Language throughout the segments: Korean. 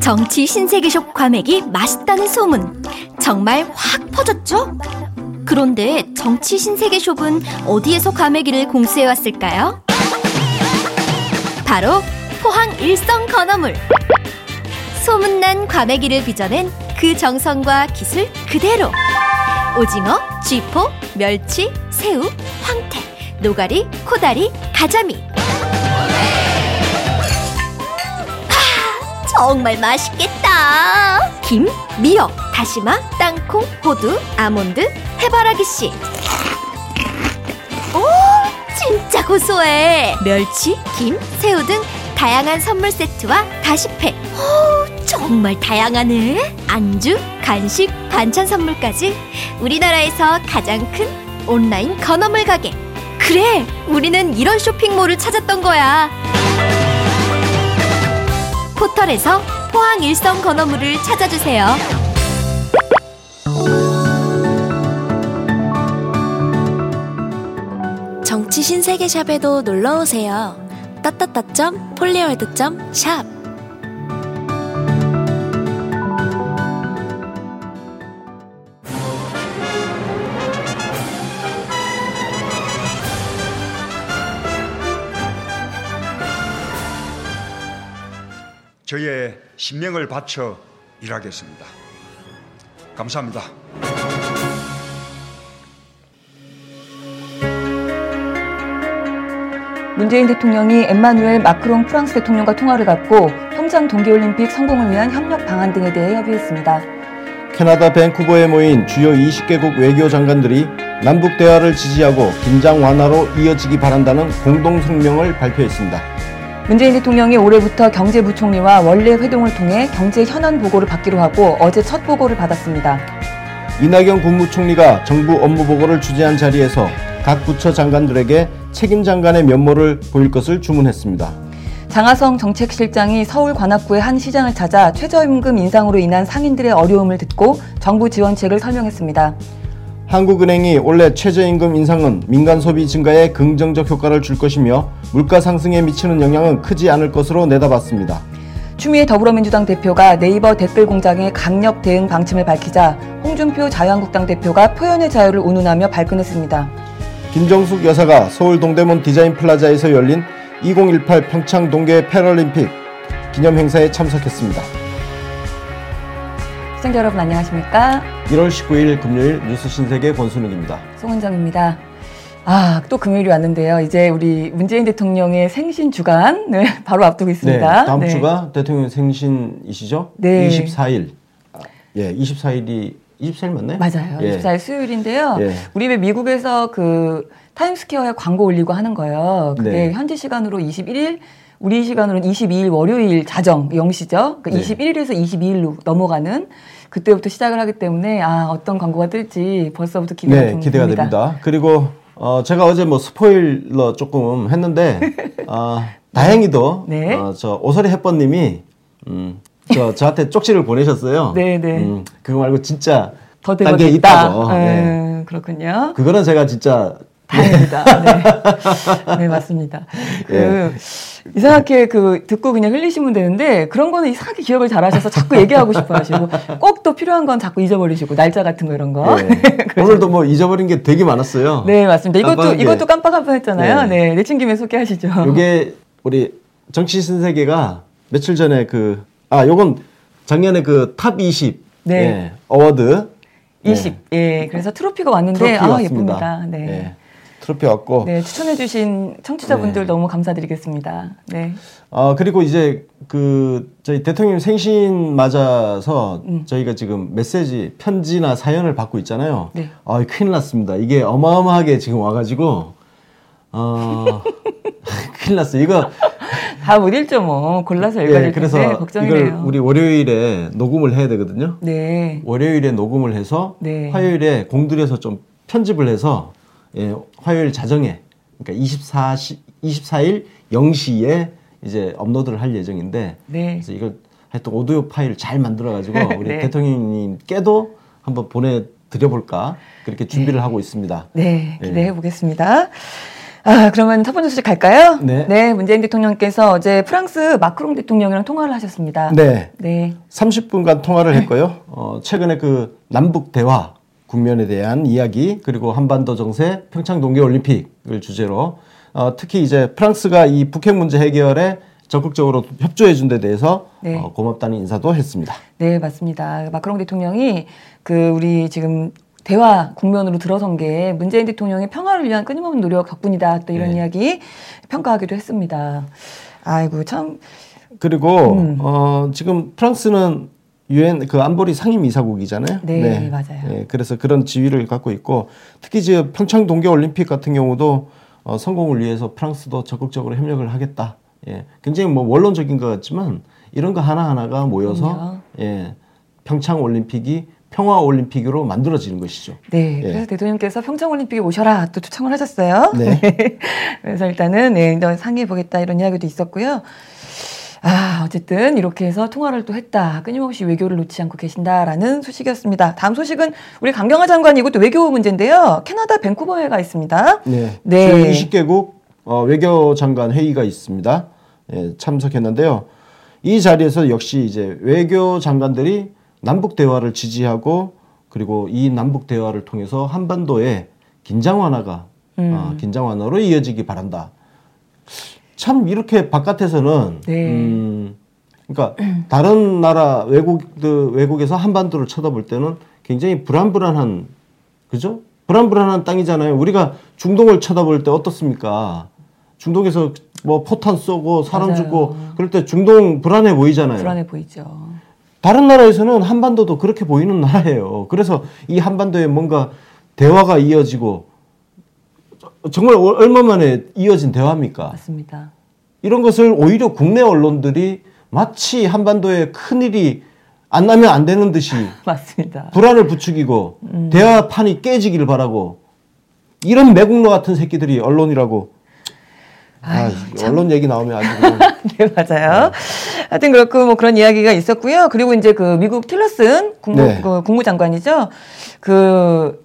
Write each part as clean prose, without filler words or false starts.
정치신세계숍 과메기 맛있다는 소문 정말 확 퍼졌죠? 그런데 정치신세계숍은 어디에서 과메기를 공수해왔을까요? 바로 포항 일성 건어물! 소문난 과메기를 빚어낸 그 정성과 기술 그대로! 오징어, 쥐포, 멸치, 새우, 황태, 노가리, 코다리, 가자미! 아, 정말 맛있겠다! 김, 미역, 다시마, 땅콩, 호두, 아몬드, 해바라기씨! 오, 진짜 고소해! 멸치, 김, 새우 등 다양한 선물 세트와 다시팩! 오, 정말 다양하네! 안주, 간식, 반찬 선물까지 우리나라에서 가장 큰 온라인 건어물 가게! 그래! 우리는 이런 쇼핑몰을 찾았던 거야! 포털에서 포항 일성 건어물을 찾아주세요. 정치 신세계샵에도 놀러오세요. 따따따.폴리월드.샵. 저의 신명을 바쳐 일하겠습니다. 감사합니다. 문재인 대통령이 엠마누엘 마크롱 프랑스 대통령과 통화를 갖고 평창 동계올림픽 성공을 위한 협력 방안 등에 대해 협의했습니다. 캐나다 밴쿠버에 모인 주요 20개국 외교 장관들이 남북 대화를 지지하고 긴장 완화로 이어지기 바란다는 공동 성명을 발표했습니다. 문재인 대통령이 올해부터 경제부총리와 원래 회동을 통해 경제 현안 보고를 받기로 하고 어제 첫 보고를 받았습니다. 이낙연 국무총리가 정부 업무 보고를 주재한 자리에서 각 부처 장관들에게 책임 장관의 면모를 보일 것을 주문했습니다. 장하성 정책실장이 서울 관악구의 한 시장을 찾아 최저임금 인상으로 인한 상인들의 어려움을 듣고 정부 지원책을 설명했습니다. 한국은행이 올해 최저임금 인상은 민간 소비 증가에 긍정적 효과를 줄 것이며 물가 상승에 미치는 영향은 크지 않을 것으로 내다봤습니다. 추미애 더불어민주당 대표가 네이버 댓글 공작의 강력 대응 방침을 밝히자 홍준표 자유한국당 대표가 표현의 자유를 운운하며 발끈했습니다. 김정숙 여사가 서울 동대문 디자인 플라자에서 열린 2018 평창 동계 패럴림픽 기념 행사에 참석했습니다. 시청자 여러분 안녕하십니까? 1월 19일 금요일 뉴스 신세계 권순욱입니다. 송은정입니다. 아, 또 금요일이 왔는데요. 이제 우리 문재인 대통령의 생신 주간 바로 앞두고 있습니다. 네, 다음 주가 대통령 생신이시죠? 네. 24일. 예, 24일이 24일 맞나요? 맞아요. 예. 24일 수요일인데요. 예. 우리 왜 미국에서 그 타임스퀘어에 광고 올리고 하는 거예요. 그게 네. 현지 시간으로 21일, 우리 시간으로는 22일 월요일 자정 0시죠. 그러니까 네. 21일에서 22일로 넘어가는 그때부터 시작을 하기 때문에 아, 어떤 광고가 뜰지 벌써부터 기대가 됩니다. 그리고 제가 어제 뭐 스포일러 조금 했는데 다행히도 네. 저 오설이 햇번님이 저한테 쪽지를 보내셨어요. 네네. 그거 말고 진짜 더 딴 게 있다고. 네. 그렇군요. 그거는 제가 진짜 다행이다. 네. 네, 맞습니다. 예. 이상하게 듣고 그냥 흘리시면 되는데 그런 거는 이상하게 기억을 잘하셔서 자꾸 얘기하고 싶어하시고 꼭 또 필요한 건 자꾸 잊어버리시고 날짜 같은 거 이런 거. 예. 오늘도 뭐 잊어버린 게 되게 많았어요. 네, 맞습니다. 이것도 깜빡했잖아요. 네. 네, 내친 김에 소개하시죠. 이게 우리 정치 신세계가 며칠 전에 요건 작년에 그 탑 20 네. 예, 어워드 20 예. 예, 그래서 트로피가 왔는데 예쁩니다. 네. 예, 트로피 왔고 네, 추천해주신 청취자분들 네. 너무 감사드리겠습니다. 네. 그리고 이제 저희 대통령 생신 맞아서 저희가 지금 메시지 편지나 사연을 받고 있잖아요. 네. 큰일 났습니다. 이게 어마어마하게 지금 와가지고 큰일 났어요. 이거 다 못 읽죠, 뭐. 골라서 읽어야 될 텐데 걱정이네요. 이걸 우리 월요일에 녹음을 해야 되거든요. 네. 월요일에 녹음을 해서 네. 화요일에 공들여서 좀 편집을 해서 예, 화요일 자정에 그러니까 24일 0시에 이제 업로드를 할 예정인데 네. 그래서 이걸 하여튼 오디오 파일을 잘 만들어 가지고 우리 네. 대통령님께도 한번 보내 드려볼까 그렇게 준비를 네. 하고 있습니다. 네, 기대해 보겠습니다. 아, 그러면 첫 번째 소식 갈까요? 네. 네, 문재인 대통령께서 어제 프랑스 마크롱 대통령이랑 통화를 하셨습니다. 네. 네. 30분간 통화를 했고요. 최근에 그 남북 대화 국면에 대한 이야기, 그리고 한반도 정세, 평창 동계올림픽을 주제로 특히 이제 프랑스가 이 북핵 문제 해결에 적극적으로 협조해 준 데 대해서 네. 고맙다는 인사도 했습니다. 네, 맞습니다. 마크롱 대통령이 그 우리 지금 대화 국면으로 들어선 게 문재인 대통령의 평화를 위한 끊임없는 노력 덕분이다. 또 이런 네. 이야기 평가하기도 했습니다. 아이고 참. 그리고 지금 프랑스는 UN 그 안보리 상임이사국이잖아요. 네, 네. 맞아요. 네, 그래서 그런 지위를 갖고 있고 특히 지금 평창 동계올림픽 같은 경우도 성공을 위해서 프랑스도 적극적으로 협력을 하겠다. 예, 굉장히 뭐 원론적인 것 같지만 이런 거 하나하나가 모여서 예, 평창 올림픽이 평화 올림픽으로 만들어지는 것이죠. 네, 그래서 예. 대통령께서 평창 올림픽에 오셔라 또 초청을 하셨어요. 네. 그래서 일단은 예, 상의해 보겠다 이런 이야기도 있었고요. 아, 어쨌든 이렇게 해서 통화를 또 했다. 끊임없이 외교를 놓치지 않고 계신다라는 소식이었습니다. 다음 소식은 우리 강경화 장관이고 또 외교 문제인데요. 캐나다 밴쿠버에 가 있습니다. 네. 네. 20개국 외교 장관 회의가 있습니다. 예, 참석했는데요. 이 자리에서 역시 이제 외교 장관들이 남북 대화를 지지하고 그리고 이 남북 대화를 통해서 한반도의 긴장 완화가 긴장 완화로 이어지기 바란다. 참 이렇게 바깥에서는 네. 그러니까 다른 나라 외국에서 한반도를 쳐다볼 때는 굉장히 불안불안한 그죠? 불안불안한 땅이잖아요. 우리가 중동을 쳐다볼 때 어떻습니까? 중동에서 뭐 포탄 쏘고 사람 맞아요. 죽고 그럴 때 중동 불안해 보이잖아요. 불안해 보이죠. 다른 나라에서는 한반도도 그렇게 보이는 나라예요. 그래서 이 한반도에 뭔가 대화가 이어지고 정말 얼마 만에 이어진 대화입니까? 맞습니다. 이런 것을 오히려 국내 언론들이 마치 한반도에 큰일이 안 나면 안 되는 듯이 맞습니다. 불안을 부추기고 대화판이 깨지기를 바라고 이런 매국노 같은 새끼들이 언론이라고 언론 얘기 나오면 아주 네 맞아요. 네. 하여튼 그렇고 뭐 그런 이야기가 있었고요. 그리고 이제 그 미국 틸러슨 네. 그 국무장관이죠. 그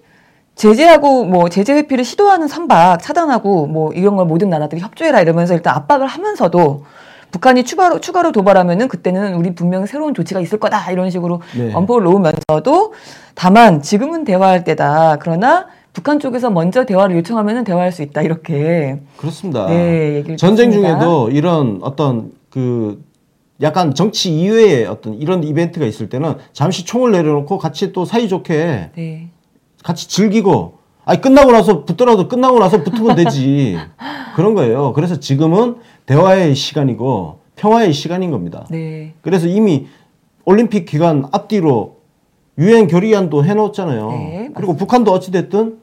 제재하고 뭐 제재 회피를 시도하는 선박 차단하고 뭐 이런 걸 모든 나라들이 협조해라 이러면서 일단 압박을 하면서도 북한이 추가로 도발하면은 그때는 우리 분명히 새로운 조치가 있을 거다 이런 식으로 네. 엄포를 놓으면서도 다만 지금은 대화할 때다. 그러나 북한 쪽에서 먼저 대화를 요청하면은 대화할 수 있다 이렇게. 그렇습니다. 네, 얘기를 전쟁 했습니다. 중에도 이런 어떤 그 약간 정치 이외의 어떤 이런 이벤트가 있을 때는 잠시 총을 내려놓고 같이 또 사이좋게 네. 같이 즐기고 아니 끝나고 나서 붙더라도 끝나고 나서 붙으면 되지. 그런 거예요. 그래서 지금은 대화의 시간이고 평화의 시간인 겁니다. 네. 그래서 이미 올림픽 기간 앞뒤로 유엔 결의안도 해놓았잖아요. 네, 그리고 북한도 어찌됐든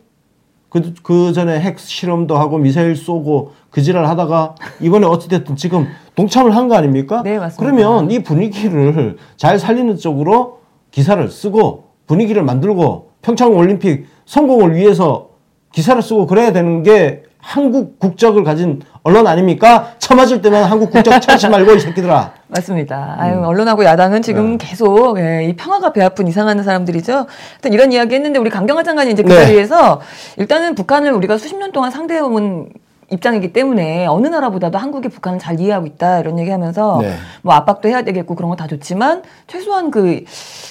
그 전에 핵 실험도 하고 미사일 쏘고 그 지랄 하다가 이번에 어찌됐든 지금 동참을 한 거 아닙니까? 네, 맞습니다. 그러면 이 분위기를 잘 살리는 쪽으로 기사를 쓰고 분위기를 만들고 평창올림픽 성공을 위해서 기사를 쓰고 그래야 되는 게 한국 국적을 가진 언론 아닙니까? 처맞을 때만 한국 국적 찾지 말고 이 새끼들아. 맞습니다. 아유, 언론하고 야당은 지금 네. 계속 예, 이 평화가 배 아픈 이상하는 사람들이죠. 하여튼 이런 이야기 했는데 우리 강경화 장관이 이제 그 네. 자리에서 일단은 북한을 우리가 수십 년 동안 상대해온 입장이기 때문에 어느 나라보다도 한국이 북한을 잘 이해하고 있다 이런 얘기하면서 네. 뭐 압박도 해야 되겠고 그런 거 다 좋지만 최소한 그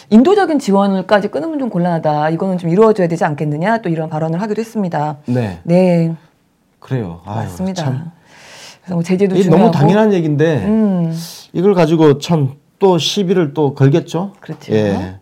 인도적인 지원을까지 끊으면 좀 곤란하다. 이거는 좀 이루어져야 되지 않겠느냐 또 이런 발언을 하기도 했습니다. 네. 네. 그래요. 아유, 맞습니다. 참. 그래서 뭐 제재도 중요하고 너무 당연한 얘기인데 이걸 가지고 참 또 시비를 또 걸겠죠. 그렇죠. 예.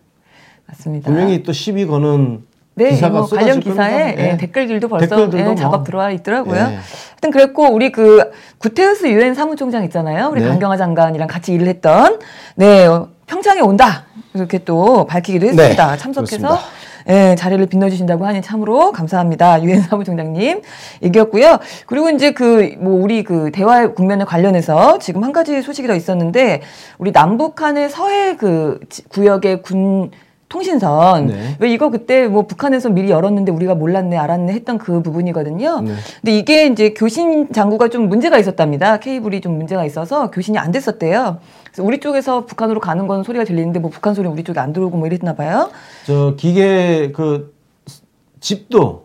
맞습니다. 분명히 또 시비 거는 네, 기사가 뭐 관련 기사에 예, 댓글들도 벌써 예, 작업 뭐. 들어와 있더라고요. 예. 하여튼 그랬고 우리 그 구테흐스 유엔 사무총장 있잖아요. 우리 네. 강경화 장관이랑 같이 일을 했던 네 평창에 온다 이렇게 또 밝히기도 했습니다. 네, 참석해서 그렇습니다. 예, 자리를 빛내주신다고 하니 참으로 감사합니다. 유엔 사무총장님 얘기였고요. 그리고 이제 그 뭐 우리 그 대화 국면에 관련해서 지금 한 가지 소식이 더 있었는데 우리 남북한의 서해 그 구역의 군 통신선. 네. 왜 이거 그때 뭐 북한에서 미리 열었는데 우리가 몰랐네, 알았네 했던 그 부분이거든요. 네. 근데 이게 이제 교신 장구가 좀 문제가 있었답니다. 케이블이 좀 문제가 있어서 교신이 안 됐었대요. 그래서 우리 쪽에서 북한으로 가는 건 소리가 들리는데 뭐 북한 소리 우리 쪽에 안 들어오고 뭐 이랬나 봐요. 저 기계 그 집도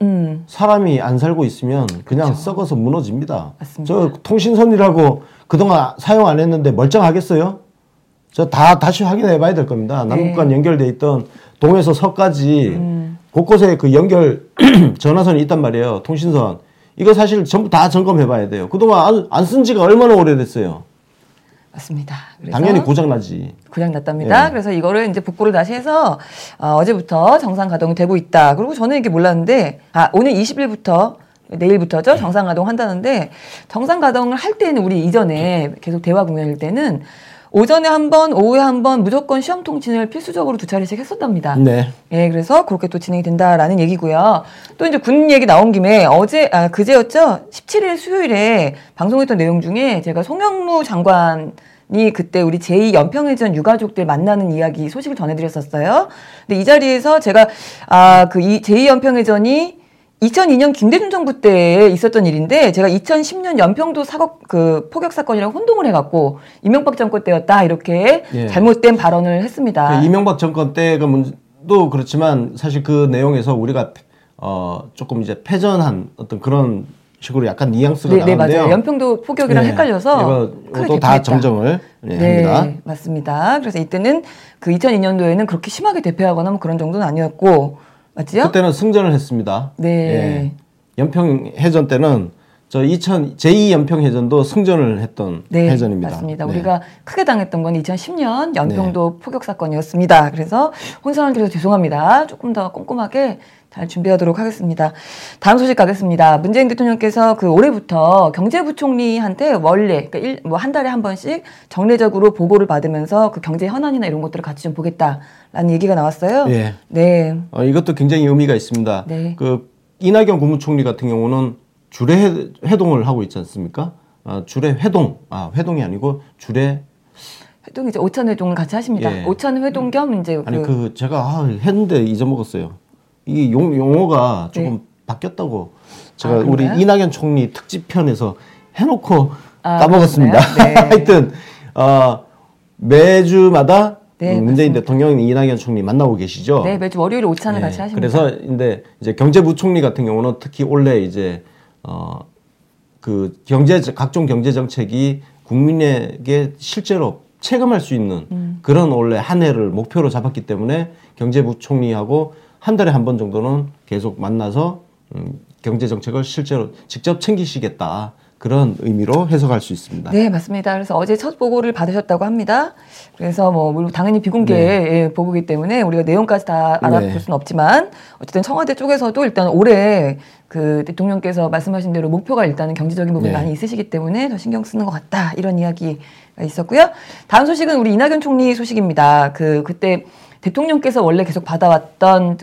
사람이 안 살고 있으면 그냥 그렇죠. 썩어서 무너집니다. 맞습니다. 저 통신선이라고 그동안 사용 안 했는데 멀쩡하겠어요? 저 다 다시 확인해 봐야 될 겁니다. 남북 간 연결돼 있던 동에서 서까지 곳곳에 그 연결 전화선이 있단 말이에요. 통신선. 이거 사실 전부 다 점검해 봐야 돼요. 그동안 안 쓴 지가 얼마나 오래됐어요. 맞습니다. 그래서 당연히 고장나지. 고장났답니다. 예. 그래서 이거를 이제 복구를 다시 해서 어제부터 정상 가동이 되고 있다. 그리고 저는 이게 몰랐는데 오늘 20일부터 내일부터죠. 정상 가동한다는데 정상 가동을 할 때는 우리 이전에 계속 대화 공연일 때는 오전에 한 번, 오후에 한 번 무조건 시험 통신을 필수적으로 두 차례씩 했었답니다. 네. 예, 그래서 그렇게 또 진행이 된다라는 얘기고요. 또 이제 군 얘기 나온 김에 그제였죠? 17일 수요일에 방송했던 내용 중에 제가 송영무 장관이 그때 우리 제2연평해전 유가족들 만나는 이야기 소식을 전해드렸었어요. 근데 이 자리에서 제가 그 제2연평해전이 2002년 김대중 정부 때 있었던 일인데 제가 2010년 연평도 포격 사건이랑 혼동을 해갖고 이명박 정권 때였다 이렇게 예. 잘못된 발언을 했습니다. 이명박 정권 때도 그렇지만 사실 그 내용에서 우리가 조금 이제 패전한 어떤 그런 식으로 약간 뉘앙스가 나는데요. 네, 맞아요. 연평도 포격이랑 헷갈려서 이것도 다 정정을 합니다. 맞습니다. 그래서 이때는 그 2002년도에는 그렇게 심하게 대패하거나 뭐 그런 정도는 아니었고. 맞지요? 그때는 승전을 했습니다. 네. 예. 연평해전 때는 제2연평해전도 승전을 했던 해전입니다. 맞습니다. 네. 우리가 크게 당했던 건 2010년 연평도 포격 사건이었습니다. 그래서 혼선을 드려서 죄송합니다. 조금 더 꼼꼼하게 잘 준비하도록 하겠습니다. 다음 소식 가겠습니다. 문재인 대통령께서 그 올해부터 경제부총리한테 원래 한 달에 한 번씩 정례적으로 보고를 받으면서 그 경제 현안이나 이런 것들을 같이 좀 보겠다라는 얘기가 나왔어요. 예. 네. 이것도 굉장히 의미가 있습니다. 네. 그 이낙연 국무총리 같은 경우는 주례 회동을 하고 있지 않습니까? 주례 회동. 회동이 아니고 주례 회동 이제 오찬 회동을 같이 하십니다. 예. 오찬 회동 겸 이제 제가 했는데 잊어먹었어요. 이 용어가 조금 바뀌었다고 제가 우리 이낙연 총리 특집편에서 해놓고 까먹었습니다. 네. 하여튼 매주마다 문재인 대통령, 이낙연 총리 만나고 계시죠? 네, 매주 월요일 오찬을 같이 하십니다. 그래서 근데 이제 경제부총리 같은 경우는 특히 원래 이제 그 각종 경제 정책이 국민에게 실제로 체감할 수 있는 그런 원래 한 해를 목표로 잡았기 때문에 경제부총리하고 한 달에 한 번 정도는 계속 만나서 경제 정책을 실제로 직접 챙기시겠다. 그런 의미로 해석할 수 있습니다. 네, 맞습니다. 그래서 어제 첫 보고를 받으셨다고 합니다. 그래서 뭐 당연히 비공개 보고이기 때문에 우리가 내용까지 다 알아볼 수는 없지만 어쨌든 청와대 쪽에서도 일단 올해 그 대통령께서 말씀하신 대로 목표가 일단은 경제적인 부분이 많이 있으시기 때문에 더 신경 쓰는 것 같다. 이런 이야기가 있었고요. 다음 소식은 우리 이낙연 총리 소식입니다. 그때 대통령께서 원래 계속 받아왔던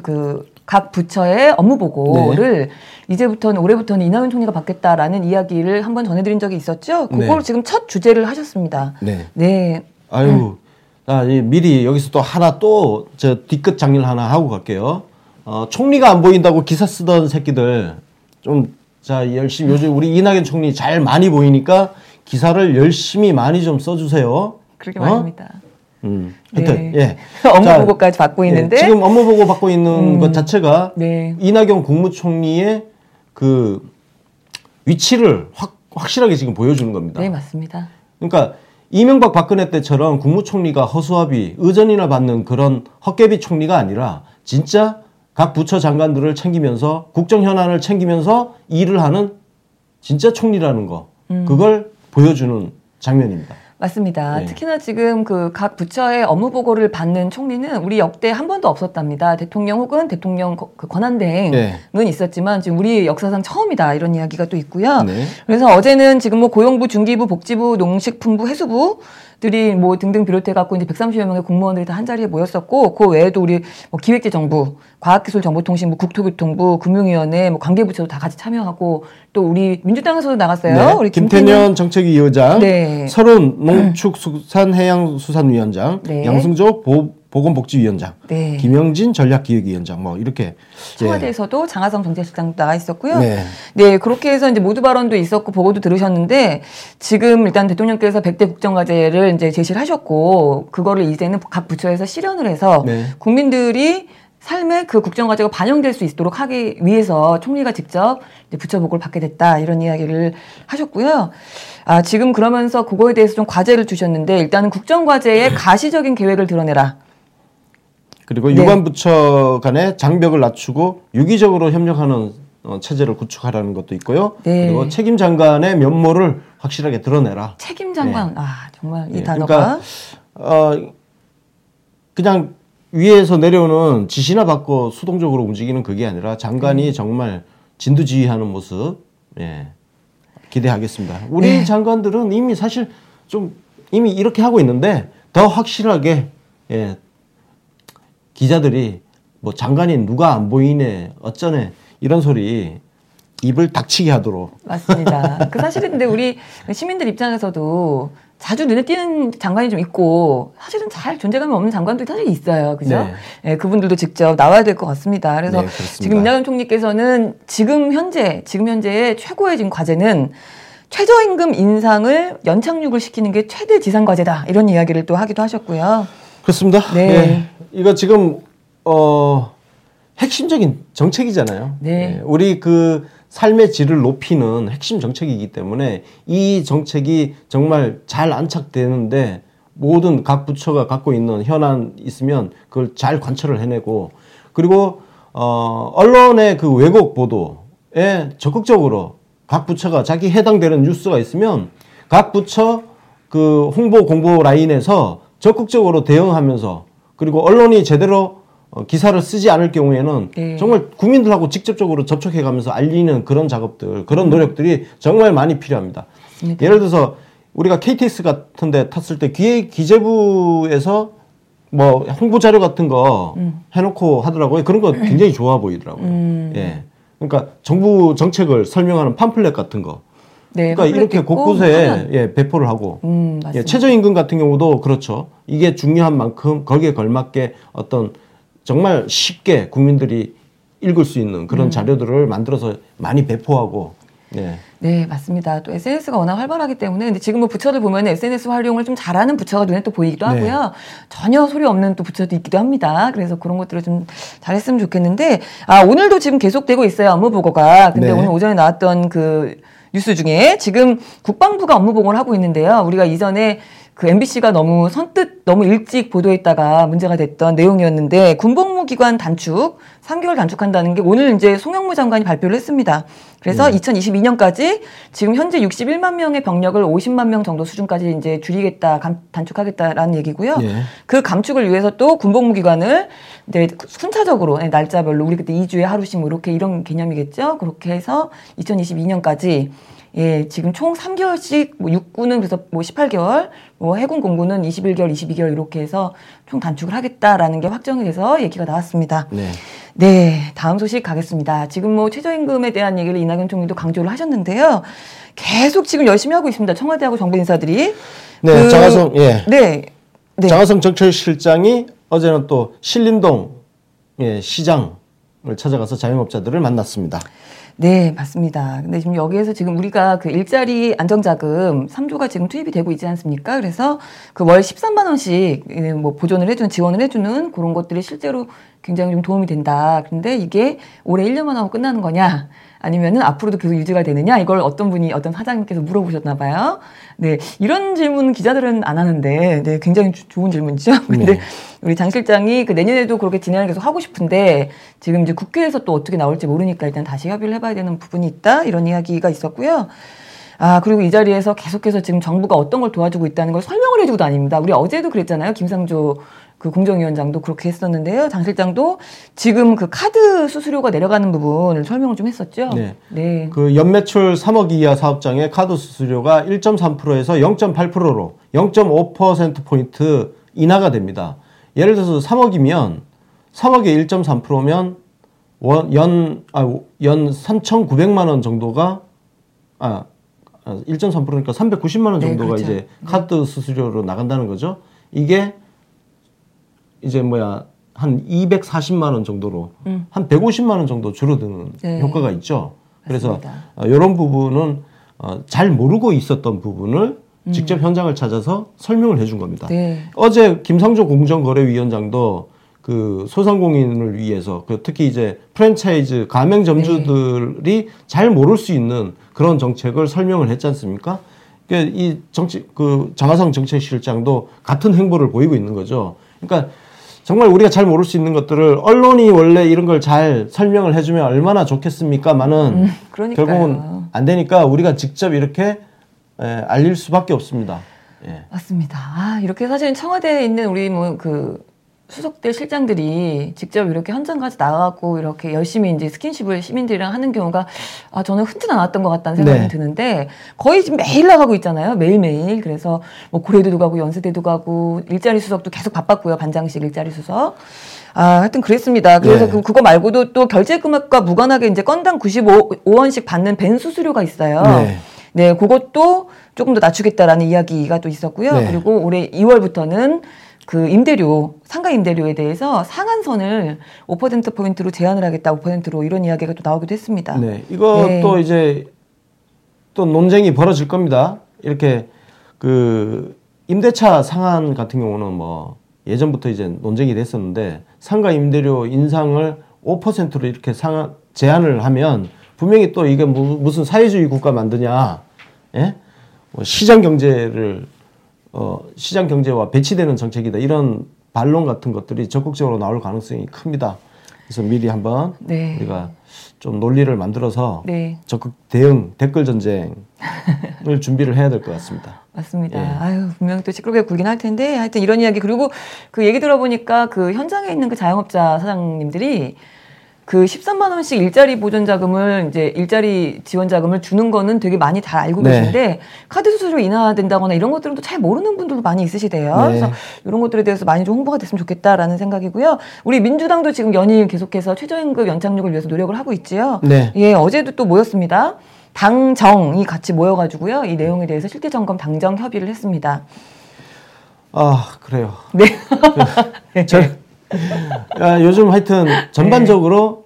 각 부처의 업무 보고를 이제부터는 올해부터는 이낙연 총리가 받겠다라는 이야기를 한번 전해드린 적이 있었죠. 그걸 지금 첫 주제를 하셨습니다. 네. 아유, 미리 여기서 또 하나 저 뒤끝 장일 하나 하고 갈게요. 총리가 안 보인다고 기사 쓰던 새끼들 열심히 요즘 우리 이낙연 총리 잘 많이 보이니까 기사를 열심히 많이 좀 써주세요. 그러게 말입니다. 하여튼, 업무 보고까지 받고 있는데. 지금 업무 보고 받고 있는 것 자체가 이낙연 국무총리의 그 위치를 확실하게 지금 보여주는 겁니다. 네, 맞습니다. 그러니까 이명박 박근혜 때처럼 국무총리가 허수아비, 의전이나 받는 그런 헛개비 총리가 아니라 진짜 각 부처 장관들을 챙기면서 국정 현안을 챙기면서 일을 하는 진짜 총리라는 거. 그걸 보여주는 장면입니다. 맞습니다. 특히나 지금 각 부처의 업무 보고를 받는 총리는 우리 역대 한 번도 없었답니다. 대통령 혹은 대통령 권한대행은 있었지만 지금 우리 역사상 처음이다 이런 이야기가 또 있고요. 그래서 어제는 지금 뭐 고용부, 중기부, 복지부, 농식품부, 해수부들이 뭐 등등 비롯해갖고 이제 130여 명의 공무원들이 다 한 자리에 모였었고 그 외에도 우리 뭐 기획재정부, 과학기술정보통신부, 국토교통부, 금융위원회, 뭐 관계부처도 다 같이 참여하고 또 우리 민주당에서도 나갔어요. 우리 김태년 정책위 의장, 서른 농축수산해양수산위원장, 양승조 보건복지위원장, 김영진 전략기획위원장 뭐 이렇게 청와대에서도 장하성 경제실장 나와 있었고요. 그렇게 해서 이제 모두 발언도 있었고 보고도 들으셨는데 지금 일단 대통령께서 100대 국정과제를 이제 제시를 하셨고 그거를 이제는 각 부처에서 실현을 해서 국민들이 삶의 그 국정과제가 반영될 수 있도록 하기 위해서 총리가 직접 이제 부처복을 받게 됐다 이런 이야기를 하셨고요. 아, 지금 그러면서 그거에 대해서 좀 과제를 주셨는데 일단은 국정과제의 가시적인 계획을 드러내라. 그리고 네. 유관부처 간의 장벽을 낮추고 유기적으로 협력하는 체제를 구축하라는 것도 있고요. 네. 그리고 책임 장관의 면모를 확실하게 드러내라. 책임 장관, 네. 아 정말 이 네. 단어가 그러니까, 그냥 위에서 내려오는 지시나 받고 수동적으로 움직이는 그게 아니라 장관이 정말 진두지휘하는 모습 예, 기대하겠습니다. 우리 네. 장관들은 이미 사실 좀 이미 이렇게 하고 있는데 더 확실하게 예, 기자들이 뭐 장관이 누가 안 보이네 어쩌네 이런 소리 입을 닥치게 하도록. 맞습니다. 그 사실은 근데 우리 시민들 입장에서도 자주 눈에 띄는 장관이 좀 있고 사실은 잘 존재감이 없는 장관들이 사실 있어요. 그죠? 네. 네, 그분들도 직접 나와야 될 것 같습니다. 그래서 네, 지금 이낙연 총리께서는 지금 현재의 최고의 지금 과제는 최저임금 인상을 연착륙을 시키는 게 최대 지상 과제다. 이런 이야기를 또 하기도 하셨고요. 그렇습니다. 네. 네. 이거 지금 핵심적인 정책이잖아요. 네. 네. 우리 그 삶의 질을 높이는 핵심 정책이기 때문에 이 정책이 정말 잘 안착되는데 모든 각 부처가 갖고 있는 현안 있으면 그걸 잘 관철을 해내고 그리고 언론의 그 왜곡 보도에 적극적으로 각 부처가 자기 해당되는 뉴스가 있으면 각 부처 그 홍보 공보 라인에서 적극적으로 대응하면서 그리고 언론이 제대로 기사를 쓰지 않을 경우에는 네. 정말 국민들하고 직접적으로 접촉해가면서 알리는 그런 작업들, 그런 노력들이 정말 많이 필요합니다. 맞습니다. 예를 들어서 우리가 KTX 같은 데 탔을 때 기재부에서 뭐 홍보 자료 같은 거 해놓고 하더라고요. 그런 거 굉장히 좋아 보이더라고요. 예. 그러니까 정부 정책을 설명하는 팜플렛 같은 거. 네, 그러니까 이렇게 곳곳에 예, 배포를 하고 예, 최저임금 같은 경우도 그렇죠. 이게 중요한 만큼 거기에 걸맞게 어떤 정말 쉽게 국민들이 읽을 수 있는 그런 자료들을 만들어서 많이 배포하고 네. 네, 맞습니다. 또 SNS가 워낙 활발하기 때문에 근데 지금 뭐 부처들 보면 SNS 활용을 좀 잘하는 부처가 눈에 또 보이기도 하고요. 네. 전혀 소리 없는 또 부처도 있기도 합니다. 그래서 그런 것들을 좀 잘했으면 좋겠는데 아, 오늘도 지금 계속되고 있어요. 업무 보고가. 근데 네. 오늘 오전에 나왔던 그 뉴스 중에 지금 국방부가 업무 보고를 하고 있는데요. 우리가 이전에 그 MBC가 너무 선뜻 너무 일찍 보도했다가 문제가 됐던 내용이었는데 군복무 기간 단축 3개월 단축한다는 게 오늘 이제 송영무 장관이 발표를 했습니다. 그래서 2022년까지 지금 현재 61만 명의 병력을 50만 명 정도 수준까지 이제 줄이겠다, 단축하겠다라는 얘기고요. 예. 그 감축을 위해서 또 군복무 기간을 이제 순차적으로 날짜별로 우리 그때 2주에 하루씩 뭐 이렇게 이런 개념이겠죠. 그렇게 해서 2022년까지 예, 지금 총 3개월씩, 뭐, 육군은 그래서 뭐 18개월, 뭐, 해군 공군은 21개월, 22개월 이렇게 해서 총 단축을 하겠다라는 게 확정이 돼서 얘기가 나왔습니다. 네. 네, 다음 소식 가겠습니다. 지금 뭐, 최저임금에 대한 얘기를 이낙연 총리도 강조를 하셨는데요. 계속 지금 열심히 하고 있습니다. 청와대하고 정부 인사들이. 네, 그, 장하성, 예. 네. 네. 장하성 정철실장이 어제는 또 신림동, 예, 시장을 찾아가서 자영업자들을 만났습니다. 네, 맞습니다. 근데 지금 여기에서 지금 우리가 그 일자리 안정자금 3조가 지금 투입이 되고 있지 않습니까? 그래서 그 월 13만 원씩 뭐 보존을 해주는, 지원을 해주는 그런 것들이 실제로 굉장히 좀 도움이 된다. 근데 이게 올해 1년만 하고 끝나는 거냐? 아니면은 앞으로도 계속 유지가 되느냐? 이걸 어떤 분이, 어떤 사장님께서 물어보셨나 봐요. 네, 이런 질문 기자들은 안 하는데, 네, 굉장히 좋은 질문이죠. 근데 네. 우리 장 실장이 그 내년에도 그렇게 진행을 계속 하고 싶은데, 지금 이제 국회에서 또 어떻게 나올지 모르니까 일단 다시 협의를 해봐야 되는 부분이 있다. 이런 이야기가 있었고요. 아, 그리고 이 자리에서 계속해서 지금 정부가 어떤 걸 도와주고 있다는 걸 설명을 해주고도 아닙니다. 우리 어제도 그랬잖아요. 김상조 그 공정위원장도 그렇게 했었는데요. 장 실장도 지금 그 카드 수수료가 내려가는 부분을 설명을 좀 했었죠. 네. 네. 그 연매출 3억 이하 사업장의 카드 수수료가 1.3%에서 0.8%로 0.5%포인트 인하가 됩니다. 예를 들어서 3억이면 3억에 1.3%면 연 3,900만 원 정도가 1.3%니까 390만 원 정도가 네, 그렇죠. 이제 카드 수수료로 나간다는 거죠. 이게 이제 한 240만 원 정도로 한 150만 원 정도 줄어드는 네. 효과가 있죠. 그래서 이런 부분은 잘 모르고 있었던 부분을 직접 현장을 찾아서 설명을 해준 겁니다. 네. 어제 김상조 공정거래위원장도 그 소상공인을 위해서 특히 이제 프랜차이즈 가맹점주들이 네. 잘 모를 수 있는 그런 정책을 설명을 했지 않습니까? 그러니까 이 정치 그 장하상 정책실장도 같은 행보를 보이고 있는 거죠. 그러니까 정말 우리가 잘 모를 수 있는 것들을 언론이 원래 이런 걸 잘 설명을 해주면 얼마나 좋겠습니까만은 결국은 안 되니까 우리가 직접 이렇게 알릴 수밖에 없습니다. 예. 맞습니다. 아, 이렇게 사실은 청와대에 있는 우리 뭐 그 수석들 실장들이 직접 이렇게 현장까지 나가고 이렇게 열심히 이제 스킨십을 시민들이랑 하는 경우가 아 저는 흔치 않았던 것 같다는 생각이 네. 드는데 거의 지금 매일 나가고 있잖아요. 매일매일. 그래서 뭐 고려대도 가고 연세대도 가고 일자리 수석도 계속 바빴고요. 반장실 일자리 수석. 아 하여튼 그랬습니다. 그래서 네. 그거 말고도 또 결제 금액과 무관하게 이제 건당 95원씩 받는 벤 수수료가 있어요. 네. 네, 그것도 조금 더 낮추겠다라는 이야기가 또 있었고요. 네. 그리고 올해 2월부터는 그 임대료, 상가 임대료에 대해서 상한선을 5%포인트로 제한을 하겠다, 5%로 이런 이야기가 또 나오기도 했습니다. 네, 이것도 네. 이제 또 논쟁이 벌어질 겁니다. 이렇게 그 임대차 상한 같은 경우는 뭐 예전부터 이제 논쟁이 됐었는데 상가 임대료 인상을 5%로 이렇게 상한, 제한을 하면 분명히 또 이게 무슨 사회주의 국가 만드냐, 예? 뭐 시장 경제를 시장 경제와 배치되는 정책이다. 이런 반론 같은 것들이 적극적으로 나올 가능성이 큽니다. 그래서 미리 한번 네. 우리가 좀 논리를 만들어서 네. 적극 대응, 댓글 전쟁을 준비를 해야 될 것 같습니다. 맞습니다. 예. 아유, 분명히 또 시끄럽게 굴긴 할 텐데 하여튼 이런 이야기 그리고 그 얘기 들어보니까 그 현장에 있는 그 자영업자 사장님들이 그 13만 원씩 일자리 보존 자금을 이제 일자리 지원 자금을 주는 거는 되게 많이 잘 알고 네. 계신데 카드 수수료 인하된다거나 이런 것들은 또 잘 모르는 분들도 많이 있으시대요. 네. 그래서 이런 것들에 대해서 많이 좀 홍보가 됐으면 좋겠다라는 생각이고요. 우리 민주당도 지금 연일 계속해서 최저임금 연착륙을 위해서 노력을 하고 있지요. 네. 예, 어제도 또 모였습니다. 당정이 같이 모여가지고요. 이 내용에 대해서 실태 점검 당정 협의를 했습니다. 아 그래요. 네. 네. 야, 요즘 하여튼 전반적으로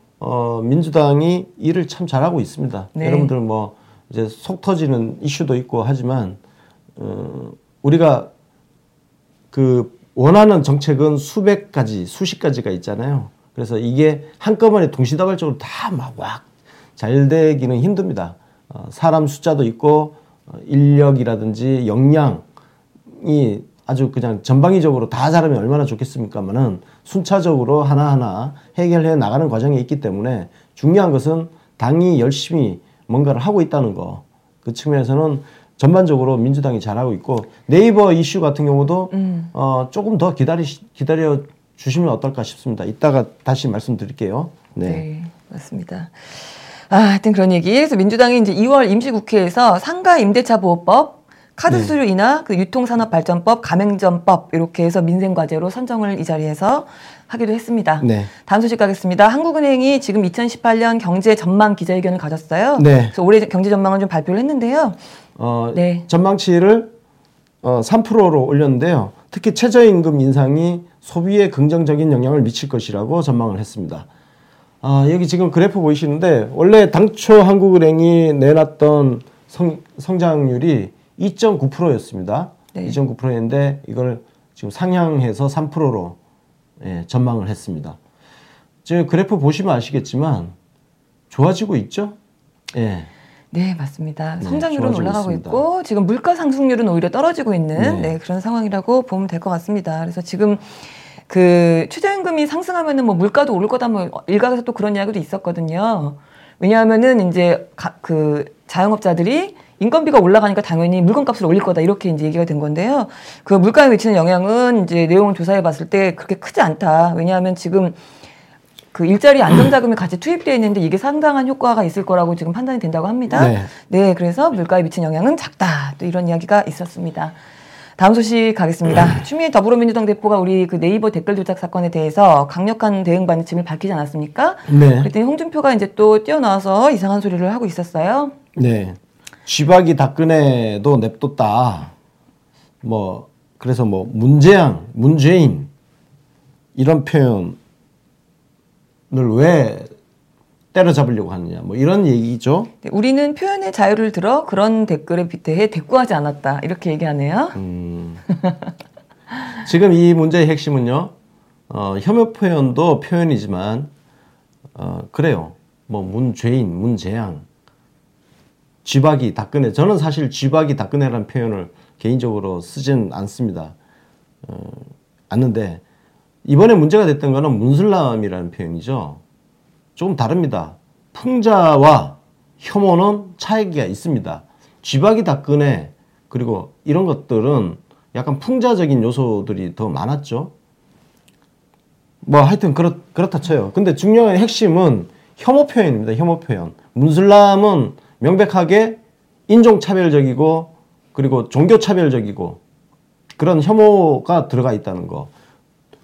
네. 민주당이 일을 참 잘하고 있습니다. 네. 여러분들 뭐 이제 속 터지는 이슈도 있고 하지만 우리가 그 원하는 정책은 수백 가지, 수십 가지가 있잖아요. 그래서 이게 한꺼번에 동시다발적으로 다 막 왁 잘 되기는 힘듭니다. 사람 숫자도 있고 인력이라든지 역량이 아주 그냥 전방위적으로 다 잘하면 얼마나 좋겠습니까만은 순차적으로 하나하나 해결해 나가는 과정이 있기 때문에 중요한 것은 당이 열심히 뭔가를 하고 있다는 거. 그 측면에서는 전반적으로 민주당이 잘하고 있고 네이버 이슈 같은 경우도 조금 더 기다려 주시면 어떨까 싶습니다. 이따가 다시 말씀드릴게요. 네, 네 맞습니다. 아, 하여튼 그런 얘기. 그래서 민주당이 이제 2월 임시국회에서 상가 임대차 보호법 카드 수수료 인하, 그 유통산업발전법, 가맹점법 이렇게 해서 민생과제로 선정을 이 자리에서 하기도 했습니다. 네. 다음 소식 가겠습니다. 한국은행이 지금 2018년 경제 전망 기자회견을 가졌어요. 네. 그래서 올해 경제 전망을 좀 발표를 했는데요. 네. 전망치를 3%로 올렸는데요. 특히 최저임금 인상이 소비에 긍정적인 영향을 미칠 것이라고 전망을 했습니다. 아, 여기 지금 그래프 보이시는데 원래 당초 한국은행이 내놨던 성장률이 2.9%였습니다. 네. 2.9%인데 이걸 지금 상향해서 3%로 예, 전망을 했습니다. 지금 그래프 보시면 아시겠지만 좋아지고 있죠? 예. 네, 맞습니다. 성장률은 올라가고 있습니다. 있고 지금 물가 상승률은 오히려 떨어지고 있는 네. 네, 그런 상황이라고 보면 될 것 같습니다. 그래서 지금 그 최저임금이 상승하면은 뭐 물가도 오를 거다 뭐 일각에서 또 그런 이야기도 있었거든요. 왜냐하면은 이제 그 자영업자들이 인건비가 올라가니까 당연히 물건값을 올릴 거다 이렇게 이제 얘기가 된 건데요. 그 물가에 미치는 영향은 이제 내용을 조사해 봤을 때 그렇게 크지 않다. 왜냐하면 지금 그 일자리 안정자금이 같이 투입되어 있는데 이게 상당한 효과가 있을 거라고 지금 판단이 된다고 합니다. 네, 네 그래서 물가에 미친 영향은 작다. 또 이런 이야기가 있었습니다. 다음 소식 가겠습니다. 추미애 더불어민주당 대표가 우리 그 네이버 댓글 조작 사건에 대해서 강력한 대응 방침을 밝히지 않았습니까? 네. 그랬더니 홍준표가 이제 또 뛰어나와서 이상한 소리를 하고 있었어요. 네. 쥐박이 닭근혜도 냅뒀다. 뭐 그래서 뭐 문재인 이런 표현을 왜 때려잡으려고 하느냐 뭐 이런 얘기죠. 네, 우리는 표현의 자유를 들어 그런 댓글에 대해 대꾸하지 않았다 이렇게 얘기하네요. 지금 이 문제의 핵심은요. 혐오 표현도 표현이지만 그래요. 뭐 문죄인, 문재양, 쥐박이, 닭그네. 저는 사실 쥐박이, 닭그네라는 표현을 개인적으로 쓰진 않습니다. 않는데 이번에 문제가 됐던 거는 문슬람이라는 표현이죠. 조금 다릅니다. 풍자와 혐오는 차이가 있습니다. 쥐박이, 닭그네 그리고 이런 것들은 약간 풍자적인 요소들이 더 많았죠. 뭐 하여튼 그렇다 쳐요. 근데 중요한 핵심은 혐오 표현입니다. 혐오 표현. 문슬람은 명백하게 인종차별적이고 그리고 종교차별적이고 그런 혐오가 들어가 있다는 거.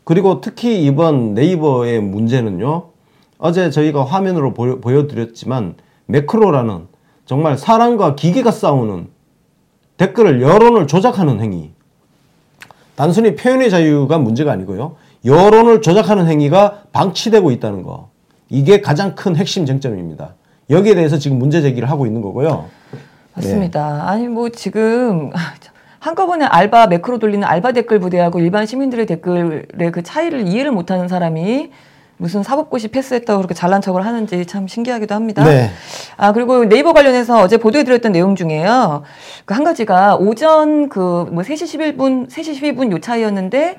그리고 특히 이번 네이버의 문제는요. 어제 저희가 화면으로 보여드렸지만 매크로라는 정말 사람과 기계가 싸우는 댓글을 여론을 조작하는 행위. 단순히 표현의 자유가 문제가 아니고요. 여론을 조작하는 행위가 방치되고 있다는 거. 이게 가장 큰 핵심 쟁점입니다. 여기에 대해서 지금 문제 제기를 하고 있는 거고요. 맞습니다. 네. 아니 뭐 지금 한꺼번에 알바 매크로 돌리는 알바 댓글 부대하고 일반 시민들의 댓글의 그 차이를 이해를 못하는 사람이 무슨 사법고시 패스했다고 그렇게 잘난 척을 하는지 참 신기하기도 합니다. 네. 아, 그리고 네이버 관련해서 어제 보도해드렸던 내용 중에요. 그 한 가지가 오전 그 뭐 3시 11분, 3시 12분 요 차이였는데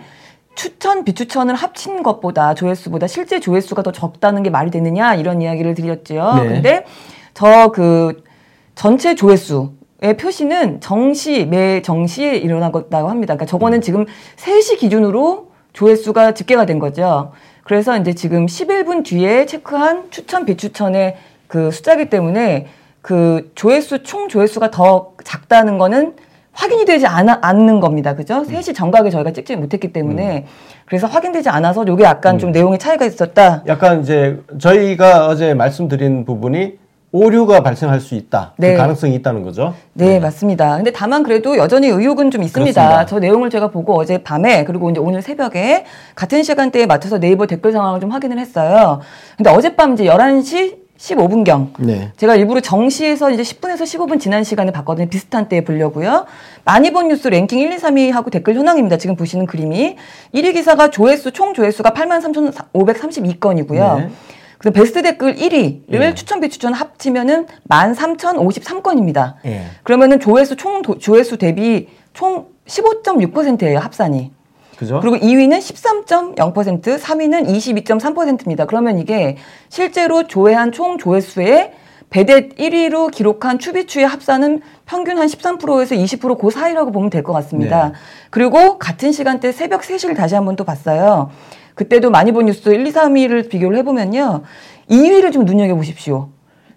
추천, 비추천을 합친 것보다 조회수보다 실제 조회수가 더 적다는 게 말이 되느냐 이런 이야기를 드렸지요. 네. 근데 저 그 전체 조회수 표시는 정시, 매 정시에 일어났다고 합니다. 그러니까 저거는 지금 3시 기준으로 조회수가 집계가 된 거죠. 그래서 이제 지금 11분 뒤에 체크한 추천, 비추천의 그 숫자이기 때문에 그 조회수, 총 조회수가 더 작다는 거는 확인이 되지 않는 겁니다. 그죠? 3시 정각에 저희가 찍지 못했기 때문에 그래서 확인되지 않아서 요게 약간 좀 내용의 차이가 있었다. 약간 이제 저희가 어제 말씀드린 부분이 오류가 발생할 수 있다. 네. 그 가능성이 있다는 거죠. 네, 네, 맞습니다. 근데 다만 그래도 여전히 의혹은 좀 있습니다. 그렇습니다. 저 내용을 제가 보고 어제 밤에 그리고 이제 오늘 새벽에 같은 시간대에 맞춰서 네이버 댓글 상황을 좀 확인을 했어요. 근데 어젯밤 이제 11시 15분경. 네. 제가 일부러 정시에서 이제 10분에서 15분 지난 시간에 봤거든요. 비슷한 때에 보려고요. 많이 본 뉴스 랭킹 1, 2, 3위하고 댓글 현황입니다. 지금 보시는 그림이. 1위 기사가 조회수, 총 조회수가 83,532건이고요. 네. 그래서 베스트 댓글 1위를 예. 추천, 비추천 합치면은 13,053건입니다. 예. 그러면은 조회수, 총 조회수 대비 총 15.6%예요, 합산이. 그죠? 그리고 2위는 13.0%, 3위는 22.3%입니다. 그러면 이게 실제로 조회한 총 조회수에 배댓 1위로 기록한 추비추의 합산은 평균 한 13%에서 20% 그 사이라고 보면 될 것 같습니다. 네. 그리고 같은 시간대 새벽 3시를 다시 한번 또 봤어요. 그때도 많이 본 뉴스 1, 2, 3위를 비교를 해보면요. 2위를 좀 눈여겨보십시오.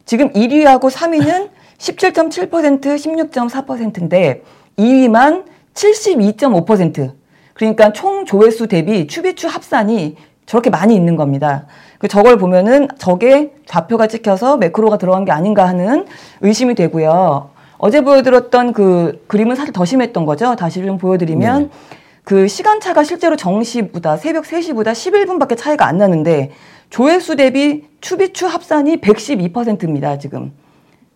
지금 1위하고 3위는 17.7%, 16.4%인데 2위만 72.5%. 그러니까 총 조회수 대비 추비추 합산이 저렇게 많이 있는 겁니다. 저걸 보면은 저게 좌표가 찍혀서 매크로가 들어간 게 아닌가 하는 의심이 되고요. 어제 보여드렸던 그 그림은 사실 더 심했던 거죠. 다시 좀 보여드리면 그 시간차가 실제로 정시보다 새벽 3시보다 11분밖에 차이가 안 나는데 조회수 대비 추비추 합산이 112%입니다. 지금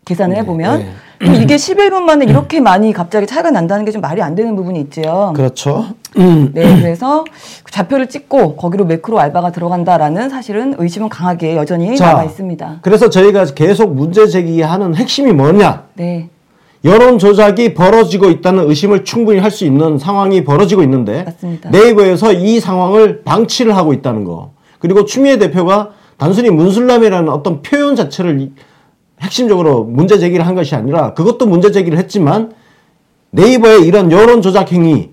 계산을 해보면. 네. 이게 11분 만에 이렇게 많이 갑자기 차이가 난다는 게 좀 말이 안 되는 부분이 있지요. 그렇죠. 네, 그래서 좌표를 찍고 거기로 매크로 알바가 들어간다라는 사실은 의심은 강하게 여전히 남아 있습니다. 그래서 저희가 계속 문제 제기하는 핵심이 뭐냐. 네. 여론 조작이 벌어지고 있다는 의심을 충분히 할 수 있는 상황이 벌어지고 있는데 맞습니다. 네이버에서 이 상황을 방치를 하고 있다는 거. 그리고 추미애 대표가 단순히 문슬람이라는 어떤 표현 자체를 핵심적으로 문제 제기를 한 것이 아니라 그것도 문제 제기를 했지만 네이버의 이런 여론 조작 행위,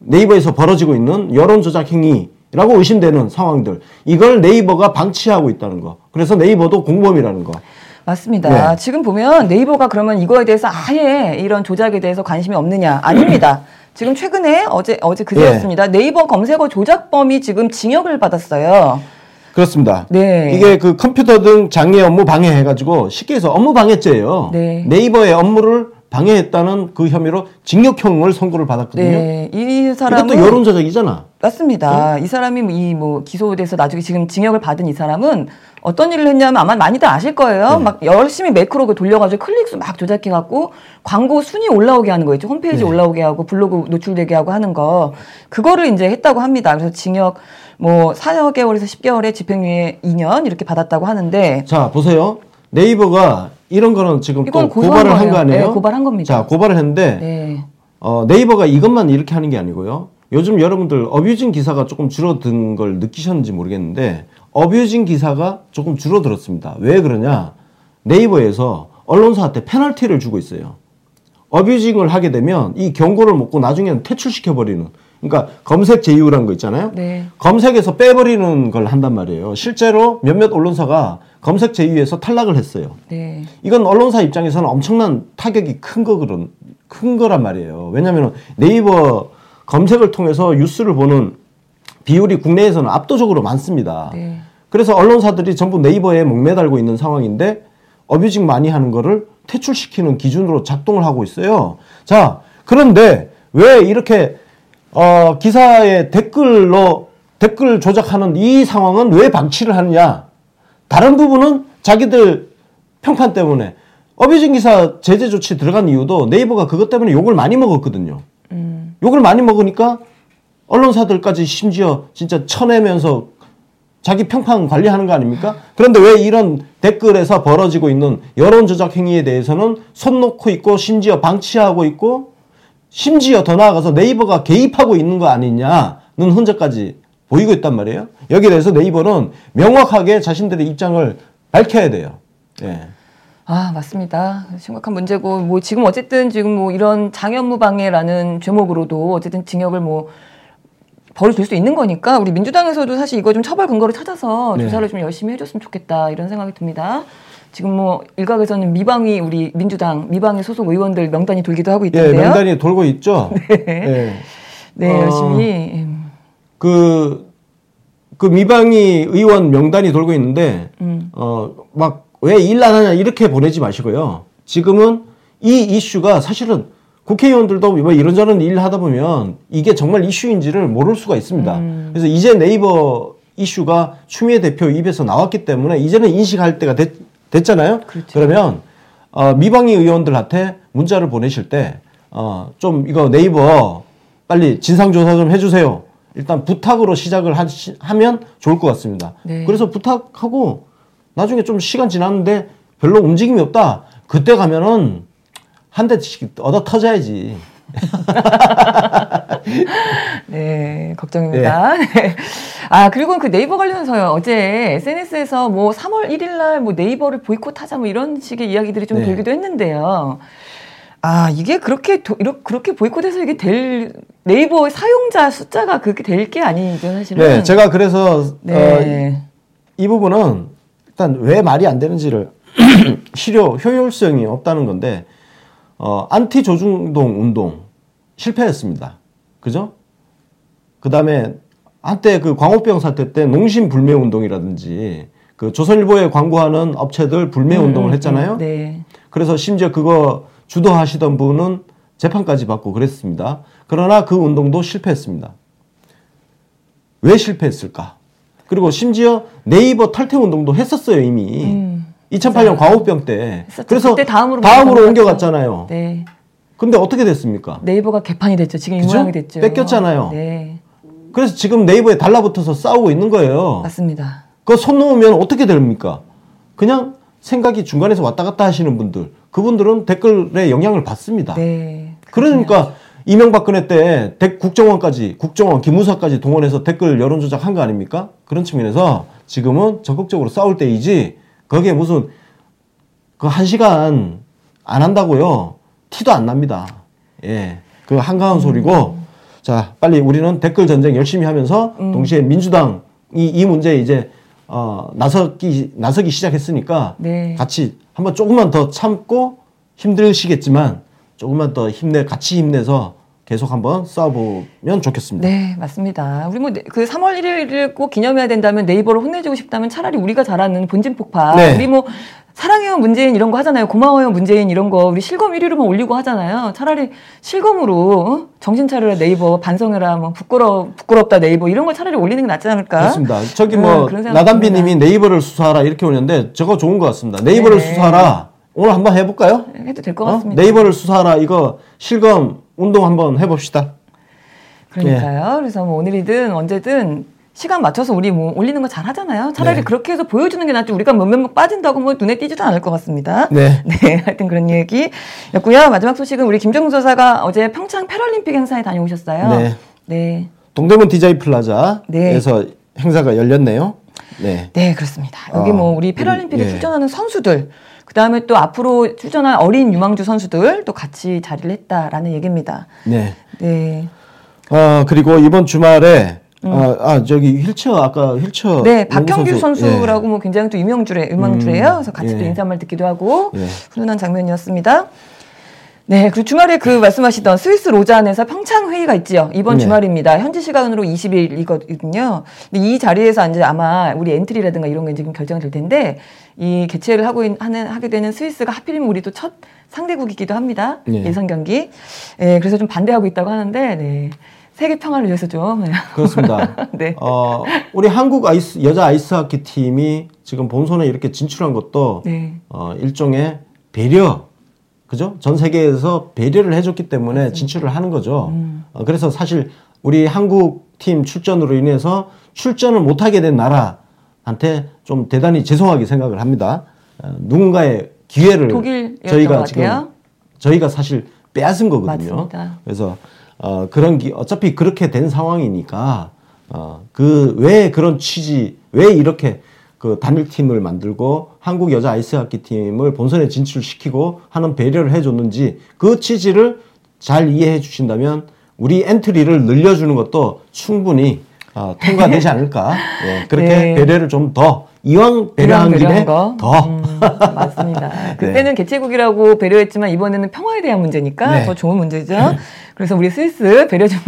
네이버에서 벌어지고 있는 여론 조작 행위라고 의심되는 상황들, 이걸 네이버가 방치하고 있다는 거. 그래서 네이버도 공범이라는 거. 맞습니다. 네. 지금 보면 네이버가 그러면 이거에 대해서 아예 이런 조작에 대해서 관심이 없느냐? 아닙니다. 지금 최근에 어제 그제였습니다. 네. 네이버 검색어 조작범이 지금 징역을 받았어요. 그렇습니다. 네. 이게 그 컴퓨터 등 장애 업무 방해해가지고 쉽게 해서 업무 방해죄예요. 네. 네이버의 업무를 방해했다는 그 혐의로 징역형을 선고를 받았거든요. 네, 이 사람은 이것도 여론 조작이잖아. 맞습니다. 응? 이 사람이 뭐 기소돼서 나중에 지금 징역을 받은 이 사람은 어떤 일을 했냐면 아마 많이들 아실 거예요. 네. 막 열심히 매크로 돌려가지고 클릭수 막 조작해갖고 광고 순위 올라오게 하는 거 있죠. 홈페이지 네. 올라오게 하고 블로그 노출되게 하고 하는 거 그거를 이제 했다고 합니다. 그래서 징역 뭐 4개월에서 10개월에 집행유예 2년 이렇게 받았다고 하는데 자 보세요. 네이버가 이런 거는 지금 또 고발을 한 거 아니에요? 네, 고발한 겁니다. 자, 고발을 했는데 네. 네이버가 이것만 이렇게 하는 게 아니고요. 요즘 여러분들 어뷰징 기사가 조금 줄어든 걸 느끼셨는지 모르겠는데 어뷰징 기사가 조금 줄어들었습니다. 왜 그러냐? 네이버에서 언론사한테 페널티를 주고 있어요. 어뷰징을 하게 되면 이 경고를 먹고 나중에는 퇴출시켜버리는 그러니까 검색 제휴라는 거 있잖아요. 네. 검색에서 빼버리는 걸 한단 말이에요. 실제로 몇몇 언론사가 검색 제휴에서 탈락을 했어요. 네. 이건 언론사 입장에서는 엄청난 타격이 큰 거란 말이에요. 왜냐하면 네이버 검색을 통해서 뉴스를 보는 비율이 국내에서는 압도적으로 많습니다. 네. 그래서 언론사들이 전부 네이버에 목매달고 있는 상황인데 어뷰징 많이 하는 거를 퇴출시키는 기준으로 작동을 하고 있어요. 자, 그런데 왜 이렇게 기사에 댓글 조작하는 이 상황은 왜 방치를 하느냐? 다른 부분은 자기들 평판 때문에 어뷰징 기사 제재 조치 들어간 이유도 네이버가 그것 때문에 욕을 많이 먹었거든요. 욕을 많이 먹으니까 언론사들까지 심지어 진짜 쳐내면서 자기 평판 관리하는 거 아닙니까? 그런데 왜 이런 댓글에서 벌어지고 있는 여론 조작 행위에 대해서는 손 놓고 있고 심지어 방치하고 있고 심지어 더 나아가서 네이버가 개입하고 있는 거 아니냐는 흔적까지 보이고 있단 말이에요. 여기에 대해서 네이버는 명확하게 자신들의 입장을 밝혀야 돼요. 예. 아, 맞습니다. 심각한 문제고, 뭐, 지금 어쨌든 지금 뭐 이런 장현무방해라는 죄목으로도 어쨌든 징역을 뭐, 벌을 줄 수 있는 거니까 우리 민주당에서도 사실 이거 좀 처벌 근거를 찾아서 네. 조사를 좀 열심히 해줬으면 좋겠다 이런 생각이 듭니다. 지금 뭐 일각에서는 미방위 우리 민주당 미방위 소속 의원들 명단이 돌기도 하고 있던데요. 예, 명단이 돌고 있죠. 네, 네, 네 열심히. 그 미방위 의원 명단이 돌고 있는데 막 왜 일 안 하냐 이렇게 보내지 마시고요. 지금은 이 이슈가 사실은 국회의원들도 뭐 이런저런 일 하다 보면 이게 정말 이슈인지를 모를 수가 있습니다. 그래서 이제 네이버 이슈가 추미애 대표 입에서 나왔기 때문에 이제는 인식할 때가 됐잖아요. 그렇죠. 그러면 미방위 의원들한테 문자를 보내실 때 좀 이거 네이버 빨리 진상조사 좀 해주세요. 일단 부탁으로 시작을 하면 좋을 것 같습니다. 네. 그래서 부탁하고 나중에 좀 시간 지났는데 별로 움직임이 없다. 그때 가면은 한 대씩 얻어 터져야지. 네, 걱정입니다. 네. 아, 그리고 그 네이버 관련해서요. 어제 SNS에서 뭐 3월 1일 날 뭐 네이버를 보이콧하자 뭐 이런 식의 이야기들이 좀 네. 돌기도 했는데요. 아, 이게 그렇게 보이콧해서 이게 될 네이버 사용자 숫자가 그렇게 될 게 아니죠, 사실은. 네, 제가 그래서 네. 이 부분은 일단 왜 말이 안 되는지를 실효 효율성이 없다는 건데 안티 조중동 운동 실패했습니다. 그죠? 그 다음에 한때 그 광우병 사태 때 농심 불매 운동이라든지 그 조선일보에 광고하는 업체들 불매 운동을 했잖아요. 네. 그래서 심지어 그거 주도하시던 분은 재판까지 받고 그랬습니다. 그러나 그 운동도 실패했습니다. 왜 실패했을까? 그리고 심지어 네이버 탈퇴 운동도 했었어요, 이미. 2008년 광우병 때. 했었죠. 그래서 그때 다음으로 옮겨갔잖아요. 네. 근데 어떻게 됐습니까? 네이버가 개판이 됐죠. 지금 이 모양이 됐죠. 뺏겼잖아요. 네. 그래서 지금 네이버에 달라붙어서 싸우고 있는 거예요. 맞습니다. 그거 손 놓으면 어떻게 됩니까? 그냥 생각이 중간에서 왔다 갔다 하시는 분들. 그분들은 댓글에 영향을 받습니다. 네. 그러니까 이명박근혜 때 국정원 기무사까지 동원해서 댓글 여론조작한 거 아닙니까? 그런 측면에서 지금은 적극적으로 싸울 때이지 거기에 무슨 그 1시간 안 한다고요. 티도 안 납니다. 예, 그 한가한 소리고 자 빨리 우리는 댓글 전쟁 열심히 하면서 동시에 민주당이 이 문제에 이제 나서기 시작했으니까 네. 같이 한번 조금만 더 참고 힘드시겠지만 조금만 더 같이 힘내서 계속 한번 싸워보면 좋겠습니다. 네, 맞습니다. 우리 뭐 그 3월 1일을 꼭 기념해야 된다면 네이버를 혼내주고 싶다면 차라리 우리가 잘하는 본진 폭파. 네. 우리 뭐 사랑해요 문재인 이런 거 하잖아요. 고마워요 문재인 이런 거 우리 실검 1위로만 올리고 하잖아요. 차라리 실검으로 정신 차려라 네이버 반성해라 뭐 부끄럽다 네이버 이런 걸 차라리 올리는 게 낫지 않을까? 그렇습니다. 저기 뭐 나단비님이 네이버를 수사하라 이렇게 오는데 저거 좋은 것 같습니다. 네이버를 네네. 수사하라 오늘 한번 해볼까요? 해도 될 것 같습니다. 네이버를 수사하라 이거 실검 운동 한번 해봅시다. 그러니까요. 예. 그래서 뭐 오늘이든 언제든. 시간 맞춰서 우리 뭐 올리는 거 잘 하잖아요. 차라리 네. 그렇게 해서 보여주는 게 낫지 우리가 몇몇 빠진다고 뭐 눈에 띄지도 않을 것 같습니다. 네. 네. 하여튼 그런 얘기였고요. 마지막 소식은 우리 김종국 서사가 어제 평창 패럴림픽 행사에 다녀오셨어요. 네. 네. 동대문 디자이 플라자에서 네. 행사가 열렸네요. 네. 네, 그렇습니다. 여기 뭐 우리 패럴림픽에 네. 출전하는 선수들 그다음에 또 앞으로 출전할 어린 유망주 선수들 또 같이 자리를 했다라는 얘기입니다. 네. 네. 그리고 이번 주말에 저기 휠체어. 네, 박형규 선수라고 예. 뭐 굉장히 또 유망주래요. 그래서 같이 예. 또 인사말 듣기도 하고 예. 훈훈한 장면이었습니다. 네, 그리고 주말에 그 말씀하시던 스위스 로잔에서 평창 회의가 있지요. 이번 네. 주말입니다. 현지 시간으로 20일이거든요. 근데 이 자리에서 이제 아마 우리 엔트리라든가 이런 게 지금 결정될 텐데 이 개최를 하게 되는 스위스가 하필이면 우리 또 첫 상대국이기도 합니다. 네. 예선 경기. 네, 그래서 좀 반대하고 있다고 하는데. 네. 세계 평화를 위해서 좀. 그렇습니다. 네. 우리 한국 여자 아이스하키 팀이 지금 본선에 이렇게 진출한 것도 네. 일종의 배려, 그죠? 전 세계에서 배려를 해줬기 때문에 맞습니다. 진출을 하는 거죠. 그래서 사실 우리 한국 팀 출전으로 인해서 출전을 못하게 된 나라한테 좀 대단히 죄송하게 생각을 합니다. 누군가의 기회를 저희가 지금 저희가 사실 빼앗은 거거든요. 맞습니다. 그래서. 어차피 그렇게 된 상황이니까, 왜 이렇게 그 단일팀을 만들고 한국 여자 아이스하키 팀을 본선에 진출시키고 하는 배려를 해줬는지 그 취지를 잘 이해해 주신다면 우리 엔트리를 늘려주는 것도 충분히 통과되지 않을까. 예, 그렇게 네. 배려를 좀 더. 이왕 배려한 김에 더. 맞습니다. 그때는 네. 개최국이라고 배려했지만 이번에는 평화에 대한 문제니까 네. 더 좋은 문제죠. 네. 그래서 우리 스위스 배려 좀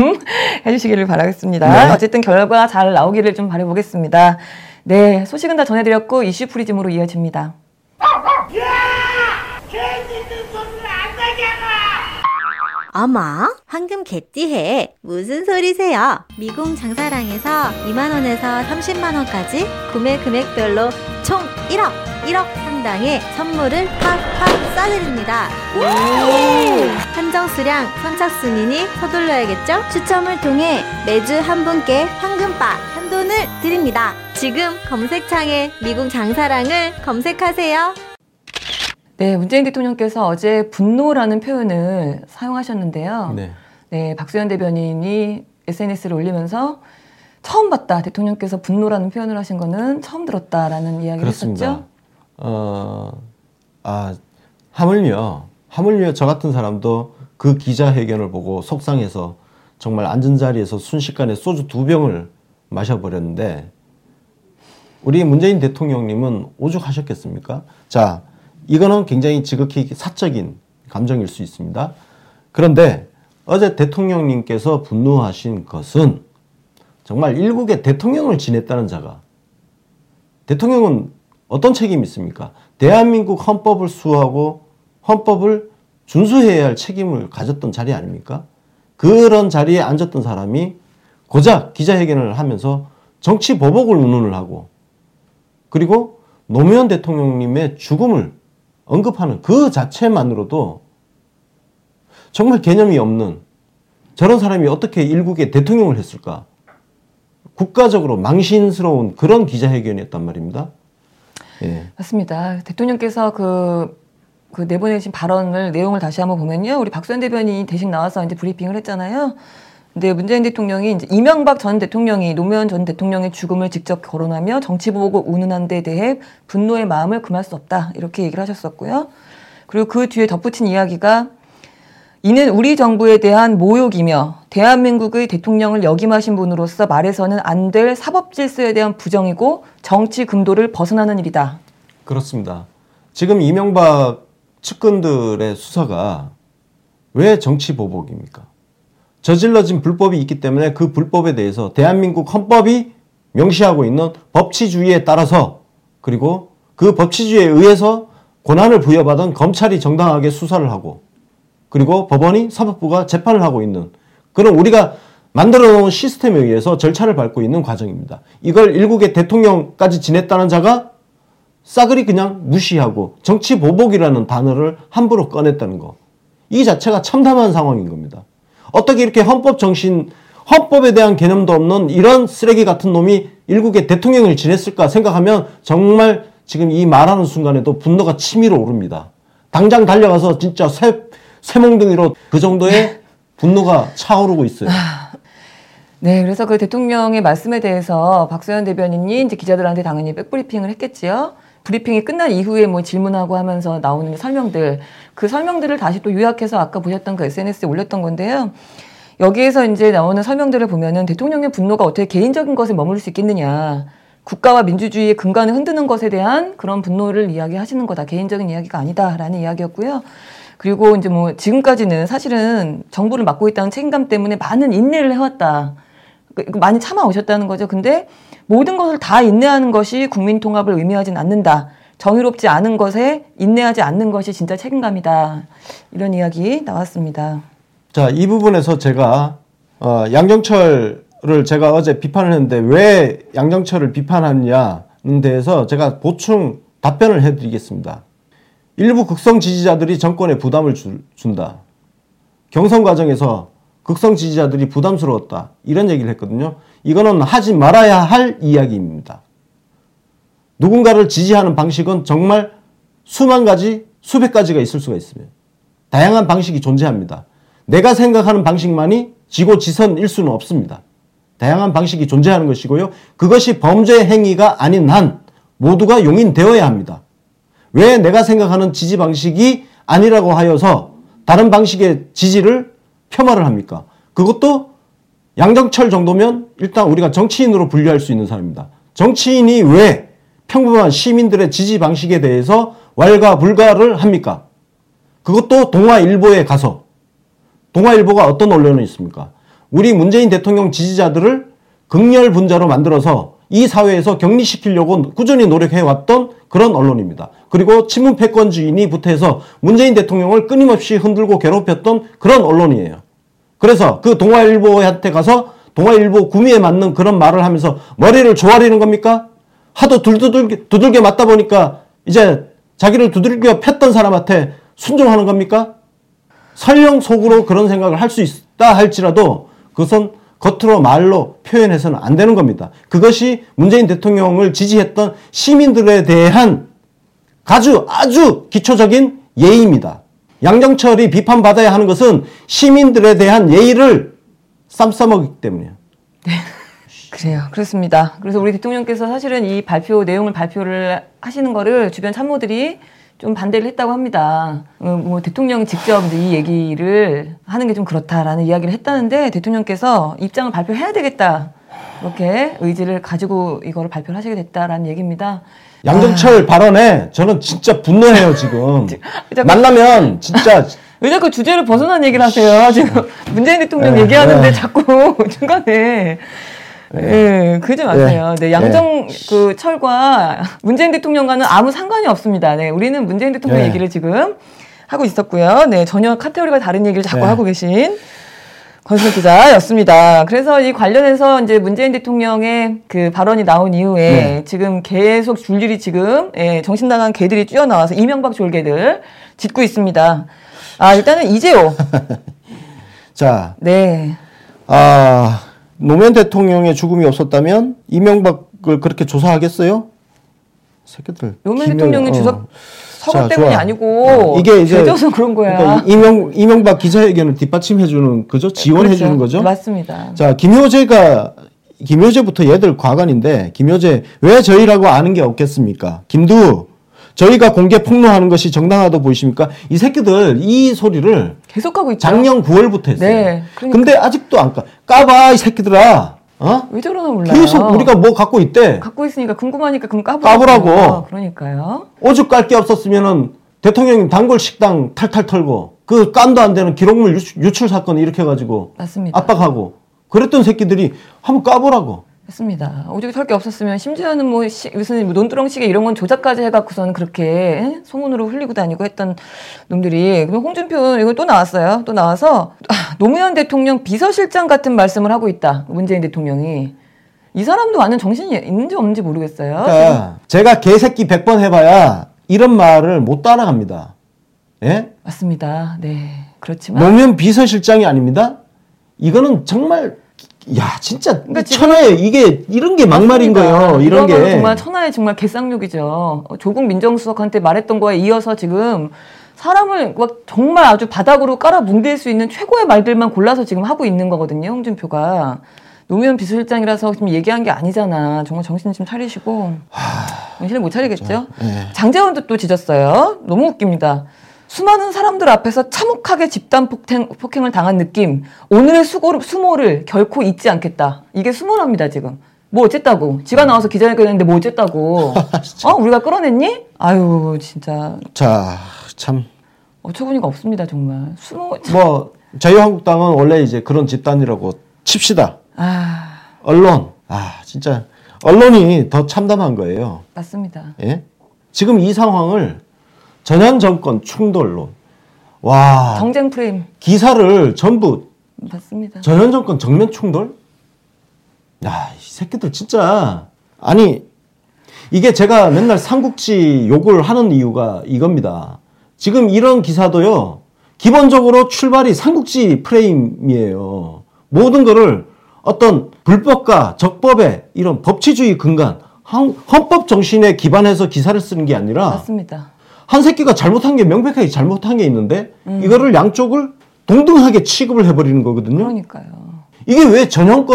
해주시기를 바라겠습니다. 네. 어쨌든 결과 잘 나오기를 좀 바라보겠습니다. 네, 소식은 다 전해드렸고 이슈 프리즘으로 이어집니다. 어머, 황금 개띠해. 무슨 소리세요? 미궁 장사랑에서 2만원에서 30만원까지 구매 금액별로 총 1억 상당의 선물을 팍팍 싸드립니다. 한정 수량 선착순이니 서둘러야겠죠? 추첨을 통해 매주 한 분께 황금바 한 돈을 드립니다. 지금 검색창에 미궁 장사랑을 검색하세요. 네, 문재인 대통령께서 어제 분노라는 표현을 사용하셨는데요. 네. 네, 박수현 대변인이 SNS를 올리면서 처음 봤다. 대통령께서 분노라는 표현을 하신 거는 처음 들었다라는 이야기를 그렇습니다. 했었죠. 하물며 저 같은 사람도 그 기자회견을 보고 속상해서 정말 앉은 자리에서 순식간에 소주 2병을 마셔버렸는데 우리 문재인 대통령님은 오죽하셨겠습니까? 자. 이거는 굉장히 지극히 사적인 감정일 수 있습니다. 그런데 어제 대통령님께서 분노하신 것은 정말 일국의 대통령을 지냈다는 자가 대통령은 어떤 책임이 있습니까? 대한민국 헌법을 수호하고 헌법을 준수해야 할 책임을 가졌던 자리 아닙니까? 그런 자리에 앉았던 사람이 고작 기자회견을 하면서 정치 보복을 운운을 하고 그리고 노무현 대통령님의 죽음을 언급하는 그 자체만으로도 정말 개념이 없는 저런 사람이 어떻게 일국의 대통령을 했을까? 국가적으로 망신스러운 그런 기자회견이었단 말입니다. 예. 맞습니다. 대통령께서 그 내보내신 발언을 내용을 다시 한번 보면요. 우리 박수현 대변인이 대신 나와서 이제 브리핑을 했잖아요. 근데 문재인 대통령이 이제 이명박 전 대통령이 노무현 전 대통령의 죽음을 직접 거론하며 정치보복을 운운한 데 대해 분노의 마음을 금할 수 없다. 이렇게 얘기를 하셨었고요. 그리고 그 뒤에 덧붙인 이야기가 이는 우리 정부에 대한 모욕이며 대한민국의 대통령을 역임하신 분으로서 말해서는 안 될 사법 질서에 대한 부정이고 정치 금도를 벗어나는 일이다. 그렇습니다. 지금 이명박 측근들의 수사가 왜 정치보복입니까? 저질러진 불법이 있기 때문에 그 불법에 대해서 대한민국 헌법이 명시하고 있는 법치주의에 따라서 그리고 그 법치주의에 의해서 권한을 부여받은 검찰이 정당하게 수사를 하고 그리고 법원이 사법부가 재판을 하고 있는 그런 우리가 만들어 놓은 시스템에 의해서 절차를 밟고 있는 과정입니다. 이걸 일국의 대통령까지 지냈다는 자가 싸그리 그냥 무시하고 정치보복이라는 단어를 함부로 꺼냈다는 거. 이 자체가 참담한 상황인 겁니다. 어떻게 이렇게 헌법 정신, 헌법에 대한 개념도 없는 이런 쓰레기 같은 놈이 일국의 대통령을 지냈을까 생각하면 정말 지금 이 말하는 순간에도 분노가 치밀어 오릅니다. 당장 달려가서 진짜 쇠몽둥이로 그 정도의 분노가 차오르고 있어요. 네, 그래서 그 대통령의 말씀에 대해서 박소연 대변인이 이제 기자들한테 당연히 백브리핑을 했겠지요. 브리핑이 끝난 이후에 뭐 질문하고 하면서 나오는 설명들, 그 설명들을 다시 또 요약해서 아까 보셨던 그 SNS에 올렸던 건데요. 여기에서 이제 나오는 설명들을 보면은 대통령의 분노가 어떻게 개인적인 것에 머무를 수 있겠느냐. 국가와 민주주의의 근간을 흔드는 것에 대한 그런 분노를 이야기하시는 거다. 개인적인 이야기가 아니다라는 이야기였고요. 그리고 이제 뭐 지금까지는 사실은 정부를 맡고 있다는 책임감 때문에 많은 인내를 해왔다. 많이 참아오셨다는 거죠. 근데 모든 것을 다 인내하는 것이 국민 통합을 의미하진 않는다. 정의롭지 않은 것에 인내하지 않는 것이 진짜 책임감이다. 이런 이야기 나왔습니다. 자, 이 부분에서 제가 양정철을 제가 어제 비판을 했는데 왜 양정철을 비판하느냐는 데에서 제가 보충 답변을 해드리겠습니다. 일부 극성 지지자들이 정권에 부담을 준다. 경선 과정에서 극성 지지자들이 부담스러웠다. 이런 얘기를 했거든요. 이거는 하지 말아야 할 이야기입니다. 누군가를 지지하는 방식은 정말 수만 가지, 수백 가지가 있을 수가 있습니다. 다양한 방식이 존재합니다. 내가 생각하는 방식만이 지고 지선일 수는 없습니다. 다양한 방식이 존재하는 것이고요. 그것이 범죄 행위가 아닌 한 모두가 용인되어야 합니다. 왜 내가 생각하는 지지 방식이 아니라고 하여서 다른 방식의 지지를 폄하를 합니까? 그것도 양정철 정도면 일단 우리가 정치인으로 분류할 수 있는 사람입니다. 정치인이 왜 평범한 시민들의 지지 방식에 대해서 왈가불가를 합니까? 그것도 동아일보에 가서. 동아일보가 어떤 언론이 있습니까? 우리 문재인 대통령 지지자들을 극렬 분자로 만들어서 이 사회에서 격리시키려고 꾸준히 노력해왔던 그런 언론입니다. 그리고 친문 패권주의인이 부태해서 문재인 대통령을 끊임없이 흔들고 괴롭혔던 그런 언론이에요. 그래서 그 동아일보한테 가서 동아일보 구미에 맞는 그런 말을 하면서 머리를 조아리는 겁니까? 하도 두들겨 맞다 보니까 이제 자기를 두들겨 팼던 사람한테 순종하는 겁니까? 설령 속으로 그런 생각을 할 수 있다 할지라도 그것은 겉으로 말로 표현해서는 안 되는 겁니다. 그것이 문재인 대통령을 지지했던 시민들에 대한 아주 기초적인 예의입니다. 양정철이 비판받아야 하는 것은 시민들에 대한 예의를 쌈싸먹기 때문이에요. 네, 그래요. 그렇습니다. 그래서 우리 대통령께서 사실은 이 내용을 발표를 하시는 거를 주변 참모들이 좀 반대를 했다고 합니다. 뭐 대통령이 직접 이 얘기를 하는 게 좀 그렇다라는 이야기를 했다는데 대통령께서 입장을 발표해야 되겠다. 이렇게 의지를 가지고 이거를 발표를 하시게 됐다라는 얘기입니다. 양정철 발언에 저는 진짜 분노해요, 지금. 만나면 진짜. 왜 자꾸 주제를 벗어난 얘기를 하세요? 지금 문재인 대통령 얘기하는데 자꾸 중간에. 네, 그러지 마세요. 네, 양정철과 문재인 대통령과는 아무 상관이 없습니다. 네, 우리는 문재인 대통령 얘기를 지금 하고 있었고요. 네, 전혀 카테고리가 다른 얘기를 자꾸 하고 계신 권순 기자였습니다. 그래서 이 관련해서 이제 문재인 대통령의 그 발언이 나온 이후에 지금 계속 줄줄이 지금 정신 나간 개들이 뛰어나와서 이명박 졸개들 짖고 있습니다. 아, 일단은 이재호. 자, 네. 아. 노무현 대통령의 죽음이 없었다면 이명박을 그렇게 조사하겠어요? 새끼들. 노무현 대통령의 서거 때문이 아니고 이게 이제 죄져서 그런 거야. 그러니까 이명박 기자회견을 뒷받침해주는 거죠. 지원해주는 거죠. 맞습니다. 자, 김효재부터 얘들 과관인데 김효재 왜 저희라고 아는 게 없겠습니까? 김두 저희가 공개 폭로하는 것이 정당하다고 보이십니까? 이 새끼들 이 소리를 계속하고 있죠. 작년 9월부터 했어요. 네, 그러니까. 근데 아직도 안 까봐 이 새끼들아. 어? 왜 저러나 몰라요. 계속 우리가 뭐 갖고 있대. 갖고 있으니까 궁금하니까 그럼 까보라고. 그러니까요. 오죽 깔 게 없었으면은 대통령님 단골 식당 탈탈 털고 그 깐도 안 되는 기록물 유출 사건 일으켜가지고 맞습니다. 압박하고 그랬던 새끼들이 한번 까보라고. 했습니다. 오죽이 설 게 없었으면 심지어는 뭐 무슨 논두렁식에 이런 건 조작까지 해갖고선 그렇게 소문으로 흘리고 다니고 했던 놈들이 그럼 홍준표는 이거 또 나왔어요. 또 나와서 노무현 대통령 비서실장 같은 말씀을 하고 있다. 문재인 대통령이. 이 사람도 완전 정신이 있는지 없는지 모르겠어요. 그러니까 제가 개새끼 100번 해봐야 이런 말을 못 따라갑니다. 예? 맞습니다. 네. 그렇지만 노무현 비서실장이 아닙니다. 이거는 정말 야 진짜 그러니까 천하에 이게 이런 게 막말인 거예요. 이런 게 정말 천하에 정말 개쌍욕이죠. 조국 민정수석한테 말했던 거에 이어서 지금 사람을 막 정말 아주 바닥으로 깔아뭉갤 수 있는 최고의 말들만 골라서 지금 하고 있는 거거든요. 홍준표가 노무현 비서실장이라서 지금 얘기한 게 아니잖아. 정말 정신 좀 차리시고 정신을 못 차리겠죠. 네. 장재원도 또 짖었어요. 너무 웃깁니다. 수많은 사람들 앞에서 참혹하게 집단 폭행을 당한 느낌. 오늘의 수모를 결코 잊지 않겠다. 이게 수모랍니다, 지금. 뭐 어쨌다고. 지가 나와서 기자회견 했는데 뭐 어쨌다고. 어? 우리가 끌어냈니? 아유, 진짜. 자, 참. 어처구니가 없습니다, 정말. 수모. 참. 뭐, 자유한국당은 원래 이제 그런 집단이라고 칩시다. 아. 언론. 아, 진짜. 언론이 더 참담한 거예요. 맞습니다. 예? 지금 이 상황을 전현 정권 충돌론. 와. 정쟁 프레임. 기사를 전부. 맞습니다. 전현 정권 정면 충돌? 야, 이 새끼들 진짜. 아니, 이게 제가 맨날 삼국지 욕을 하는 이유가 이겁니다. 지금 이런 기사도요, 기본적으로 출발이 삼국지 프레임이에요. 모든 거를 어떤 불법과 적법의 이런 법치주의 근간, 헌법 정신에 기반해서 기사를 쓰는 게 아니라. 맞습니다. 한 새끼가 잘못한 게 명백하게 잘못한 게 있는데 이거를 양쪽을 동등하게 취급을 해버리는 거거든요. 그러니까요. 이게 왜 전현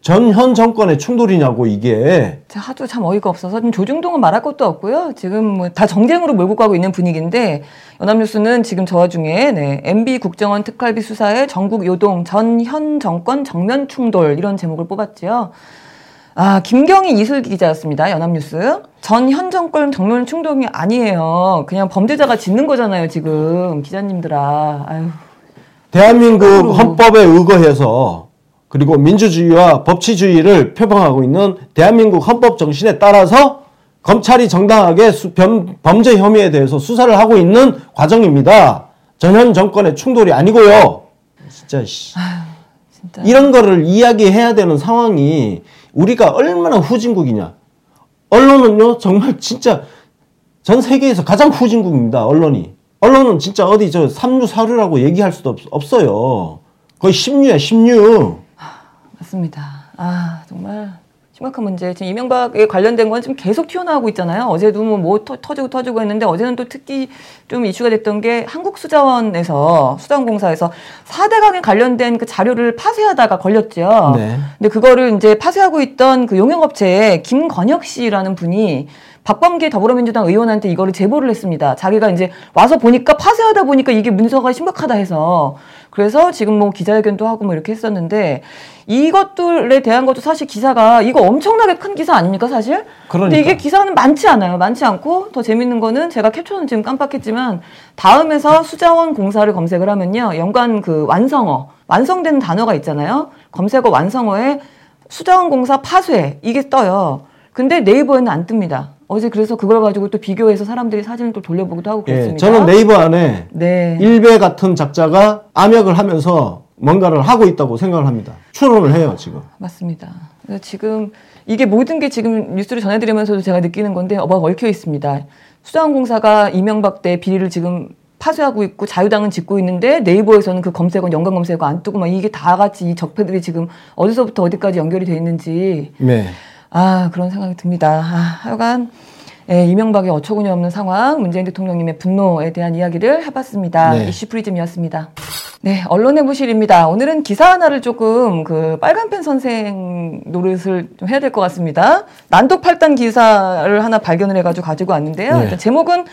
정권의 충돌이냐고 이게. 하도 참 어이가 없어서 지금 조중동은 말할 것도 없고요. 지금 뭐 다 정쟁으로 몰고 가고 있는 분위기인데 연합뉴스는 지금 저와 중에 네, MB 국정원 특활비 수사에 전국 요동 전현 정권 정면 충돌 이런 제목을 뽑았지요. 아, 김경희 이슬 기자였습니다. 연합뉴스. 전 현 정권 정면 충돌이 아니에요. 그냥 범죄자가 짓는 거잖아요, 지금. 기자님들아. 아유. 대한민국 참으로. 헌법에 의거해서 그리고 민주주의와 법치주의를 표방하고 있는 대한민국 헌법 정신에 따라서 검찰이 정당하게 범죄 혐의에 대해서 수사를 하고 있는 과정입니다. 전 현 정권의 충돌이 아니고요. 진짜 씨. 아유, 진짜. 이런 거를 이야기해야 되는 상황이 우리가 얼마나 후진국이냐. 언론은요, 정말 진짜 전 세계에서 가장 후진국입니다, 언론이. 언론은 진짜 어디 저 3류, 4류라고 얘기할 수도 없어요. 거의 10류야, 10류. 맞습니다. 아, 정말 심각한 문제. 지금 이명박에 관련된 건 지금 계속 튀어나오고 있잖아요. 어제도 뭐 터지고 했는데 어제는 또 특히 좀 이슈가 됐던 게 한국수자원에서 수자원공사에서 4대 강에 관련된 그 자료를 파쇄하다가 걸렸죠. 네. 근데 그거를 이제 파쇄하고 있던 그 용역업체의 김건혁 씨라는 분이 박범계 더불어민주당 의원한테 이거를 제보를 했습니다. 자기가 이제 와서 보니까 파쇄하다 보니까 이게 문서가 심각하다 해서 그래서 지금 뭐 기자회견도 하고 뭐 이렇게 했었는데 이것들에 대한 것도 사실 기사가 이거 엄청나게 큰 기사 아닙니까 사실? 그런데 이게 기사는 많지 않아요. 많지 않고 더 재밌는 거는 제가 캡처는 지금 깜빡했지만 다음에서 수자원 공사를 검색을 하면요 연관 그 완성어 완성된 단어가 있잖아요. 검색어 완성어에 수자원 공사 파쇄 이게 떠요. 근데 네이버에는 안 뜹니다. 어제 그래서 그걸 가지고 또 비교해서 사람들이 사진을 또 돌려보기도 하고 그랬습니다. 예, 저는 네이버 안에 네. 일베 같은 작자가 암약을 하면서 뭔가를 하고 있다고 생각을 합니다. 추론을 해요, 지금. 맞습니다. 그래서 지금 이게 모든 게 지금 뉴스를 전해드리면서도 제가 느끼는 건데 막 얽혀 있습니다. 수자원공사가 이명박 때 비리를 지금 파쇄하고 있고 자유당은 짓고 있는데 네이버에서는 그 검색어 연관 검색어 안 뜨고 막 이게 다 같이 이 적폐들이 지금 어디서부터 어디까지 연결이 돼 있는지 네. 아, 그런 생각이 듭니다. 아, 하여간 예, 이명박의 어처구니 없는 상황, 문재인 대통령님의 분노에 대한 이야기를 해봤습니다. 네. 이슈프리즘이었습니다. 네, 언론의 부실입니다. 오늘은 기사 하나를 조금 그 빨간펜 선생 노릇을 좀 해야 될 것 같습니다. 난독팔단 기사를 하나 발견을 해가지고 가지고 왔는데요. 네. 일단 제목은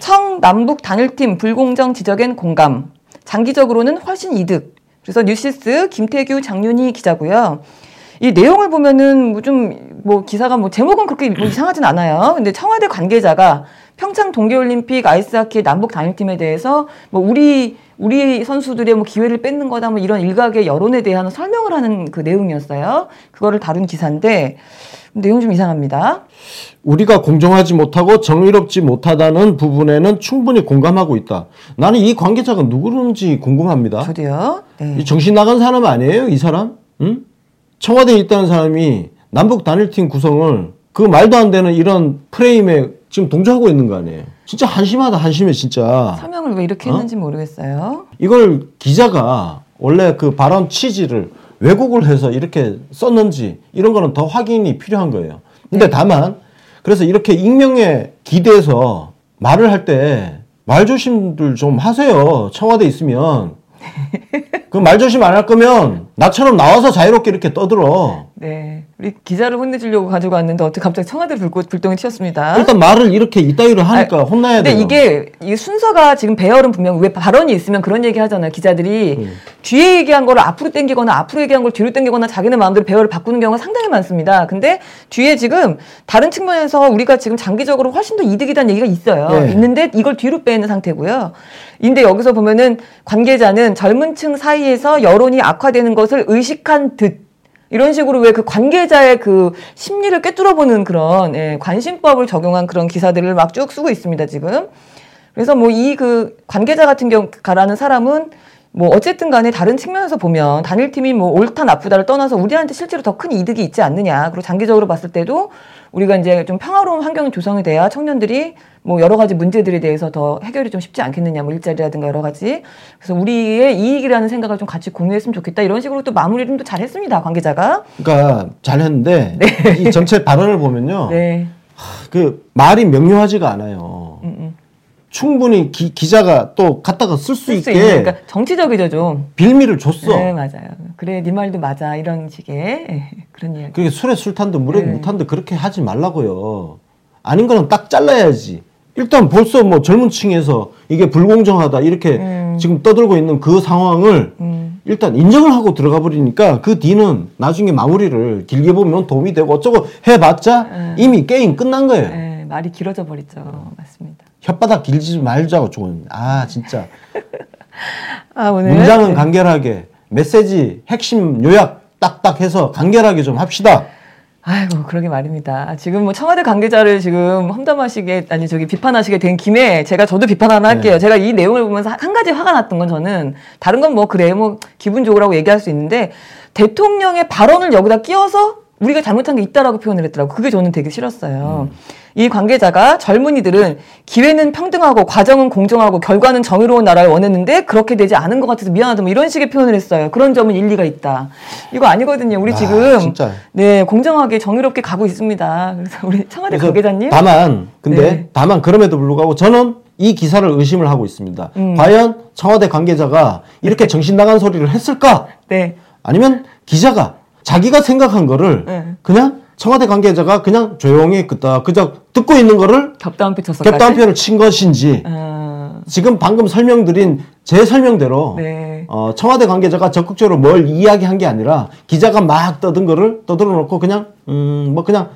청남북 단일팀 불공정 지적엔 공감, 장기적으로는 훨씬 이득. 그래서 뉴시스 김태규 장윤희 기자고요. 이 내용을 보면은 뭐 좀 뭐 기사가 뭐 제목은 그렇게 뭐 이상하진 않아요. 근데 청와대 관계자가 평창 동계올림픽 아이스하키 남북 단일팀에 대해서 뭐 우리 선수들의 뭐 기회를 뺏는 거다 뭐 이런 일각의 여론에 대한 설명을 하는 그 내용이었어요. 그거를 다룬 기사인데 내용 좀 이상합니다. 우리가 공정하지 못하고 정의롭지 못하다는 부분에는 충분히 공감하고 있다. 나는 이 관계자가 누구인지 궁금합니다. 저도요. 네. 정신 나간 사람 아니에요, 이 사람? 응? 청와대에 있다는 사람이 남북 단일팀 구성을 그 말도 안 되는 이런 프레임에 지금 동조하고 있는 거 아니에요? 진짜 한심하다, 한심해, 진짜. 서명을 왜 이렇게 했는지 모르겠어요. 이걸 기자가 원래 그 발언 취지를 왜곡을 해서 이렇게 썼는지 이런 거는 더 확인이 필요한 거예요. 근데 네. 다만 그래서 이렇게 익명에 기대서 말을 할 때 말조심들 좀 하세요. 청와대 있으면. 그 말조심 안 할 거면 나처럼 나와서 자유롭게 이렇게 떠들어. 네. 우리 기자를 혼내주려고 가지고 왔는데 어떻게 갑자기 청와대를 불똥이 튀었습니다. 일단 말을 이렇게 이따위로 하니까 혼나야 돼요. 근데 이게 이 순서가 지금 배열은 분명 왜 발언이 있으면 그런 얘기 하잖아요. 기자들이 뒤에 얘기한 거를 앞으로 당기거나 앞으로 얘기한 걸 뒤로 당기거나 자기네 마음대로 배열을 바꾸는 경우가 상당히 많습니다. 근데 뒤에 지금 다른 측면에서 우리가 지금 장기적으로 훨씬 더 이득이라는 얘기가 있어요. 네. 있는데 이걸 뒤로 빼는 상태고요. 근데 여기서 보면은 관계자는 젊은 층 사이에서 여론이 악화되는 것을 의식한 듯 이런 식으로 왜 그 관계자의 그 심리를 꿰뚫어보는 그런 예, 관심법을 적용한 그런 기사들을 막 쭉 쓰고 있습니다 지금. 그래서 뭐 이 그 관계자 같은 경우 가라는 사람은 뭐 어쨌든 간에 다른 측면에서 보면 단일팀이 뭐 옳다 나쁘다를 떠나서 우리한테 실제로 더 큰 이득이 있지 않느냐. 그리고 장기적으로 봤을 때도 우리가 이제 좀 평화로운 환경이 조성이 돼야 청년들이 뭐 여러 가지 문제들에 대해서 더 해결이 좀 쉽지 않겠느냐. 뭐 일자리라든가 여러 가지. 그래서 우리의 이익이라는 생각을 좀 같이 공유했으면 좋겠다. 이런 식으로 또 마무리를 또 잘했습니다. 관계자가. 그러니까 잘했는데 네. 이 전체 발언을 보면요. 네. 그 말이 명료하지가 않아요. 충분히 기자가 또 갖다가 쓸 수 있게 그러니까 정치적이죠 좀 빌미를 줬어. 네 맞아요. 그래 네 말도 맞아 이런 식의 네, 그런 이야기. 그게 술에 술탄도 물에 네. 무탄도 그렇게 하지 말라고요. 아닌 거는 딱 잘라야지. 일단 벌써 뭐 젊은 층에서 이게 불공정하다 이렇게 지금 떠들고 있는 그 상황을 일단 인정을 하고 들어가 버리니까 그 뒤는 나중에 마무리를 길게 보면 도움이 되고 어쩌고 해봤자 이미 게임 끝난 거예요. 네, 말이 길어져 버리죠. 맞습니다. 혓바닥 길지 말자고 좋은. 아 진짜. 아, 오늘? 문장은 간결하게 메시지 핵심 요약 딱딱 해서 간결하게 좀 합시다. 아이고 그러게 말입니다. 지금 뭐 청와대 관계자를 지금 험담하시게 아니 저기 비판하시게 된 김에 저도 비판 하나 할게요. 네. 제가 이 내용을 보면서 한 가지 화가 났던 건 저는 다른 건 뭐 그래 뭐 기분 좋으라고 얘기할 수 있는데 대통령의 발언을 여기다 끼워서 우리가 잘못한 게 있다라고 표현을 했더라고. 그게 저는 되게 싫었어요. 이 관계자가 젊은이들은 기회는 평등하고 과정은 공정하고 결과는 정의로운 나라를 원했는데 그렇게 되지 않은 것 같아서 미안하다 뭐 이런 식의 표현을 했어요. 그런 점은 일리가 있다. 이거 아니거든요. 우리 지금 진짜. 네 공정하게 정의롭게 가고 있습니다. 그래서 우리 청와대 그래서 관계자님. 다만 그럼에도 불구하고 저는 이 기사를 의심을 하고 있습니다. 과연 청와대 관계자가 이렇게 정신 나간 소리를 했을까? 네. 아니면 기자가 자기가 생각한 거를 그냥 청와대 관계자가 그냥 조용히 그저 듣고 있는 거를 겹다운표를 친 것인지 지금 방금 설명드린 제 설명대로 네. 청와대 관계자가 적극적으로 뭘 이야기한 게 아니라 기자가 막 떠든 거를 떠들어 놓고 그냥 뭐 그냥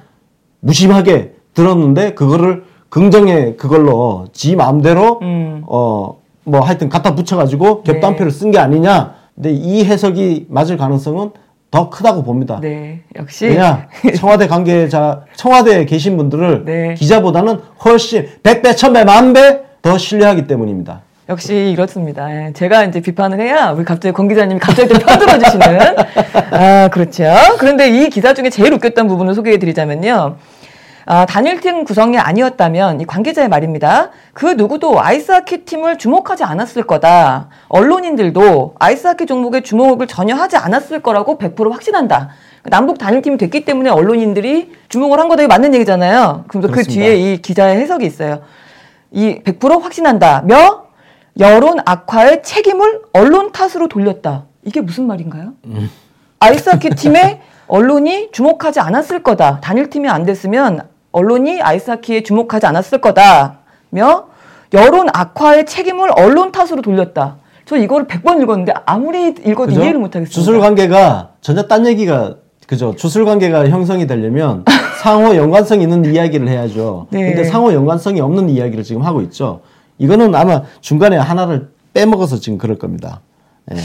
무심하게 들었는데 그거를 긍정의 그걸로 지 마음대로 뭐 하여튼 갖다 붙여가지고 겹다운표를 쓴 게 아니냐. 근데 이 해석이 맞을 가능성은 더 크다고 봅니다. 네, 역시. 왜냐, 청와대에 계신 분들을 네. 기자보다는 훨씬 100배, 1000배, 10,000배 더 신뢰하기 때문입니다. 역시 이렇습니다. 제가 이제 비판을 해야 우리 갑자기 권 기자님이 갑자기 또 편들어주시는. 아, 그렇죠. 그런데 이 기사 중에 제일 웃겼던 부분을 소개해드리자면요. 아, 단일팀 구성이 아니었다면 이 관계자의 말입니다. 그 누구도 아이스하키 팀을 주목하지 않았을 거다. 언론인들도 아이스하키 종목에 주목을 전혀 하지 않았을 거라고 100% 확신한다. 남북 단일팀이 됐기 때문에 언론인들이 주목을 한 거다. 이게 맞는 얘기잖아요. 그럼 그 뒤에 이 기자의 해석이 있어요. 이 100% 확신한다며 여론 악화의 책임을 언론 탓으로 돌렸다. 이게 무슨 말인가요? 아이스하키 팀의 언론이 주목하지 않았을 거다. 단일팀이 안 됐으면 언론이 아이스하키에 주목하지 않았을 거다며 여론 악화의 책임을 언론 탓으로 돌렸다. 저 이거를 100번 읽었는데 아무리 읽어도 그죠? 이해를 못하겠습니다. 주술관계가 전혀 딴 얘기가 그죠. 주술 관계가 형성이 되려면 상호 연관성이 있는 이야기를 해야죠. 네. 근데 상호 연관성이 없는 이야기를 지금 하고 있죠. 이거는 아마 중간에 하나를 빼먹어서 지금 그럴 겁니다. 예.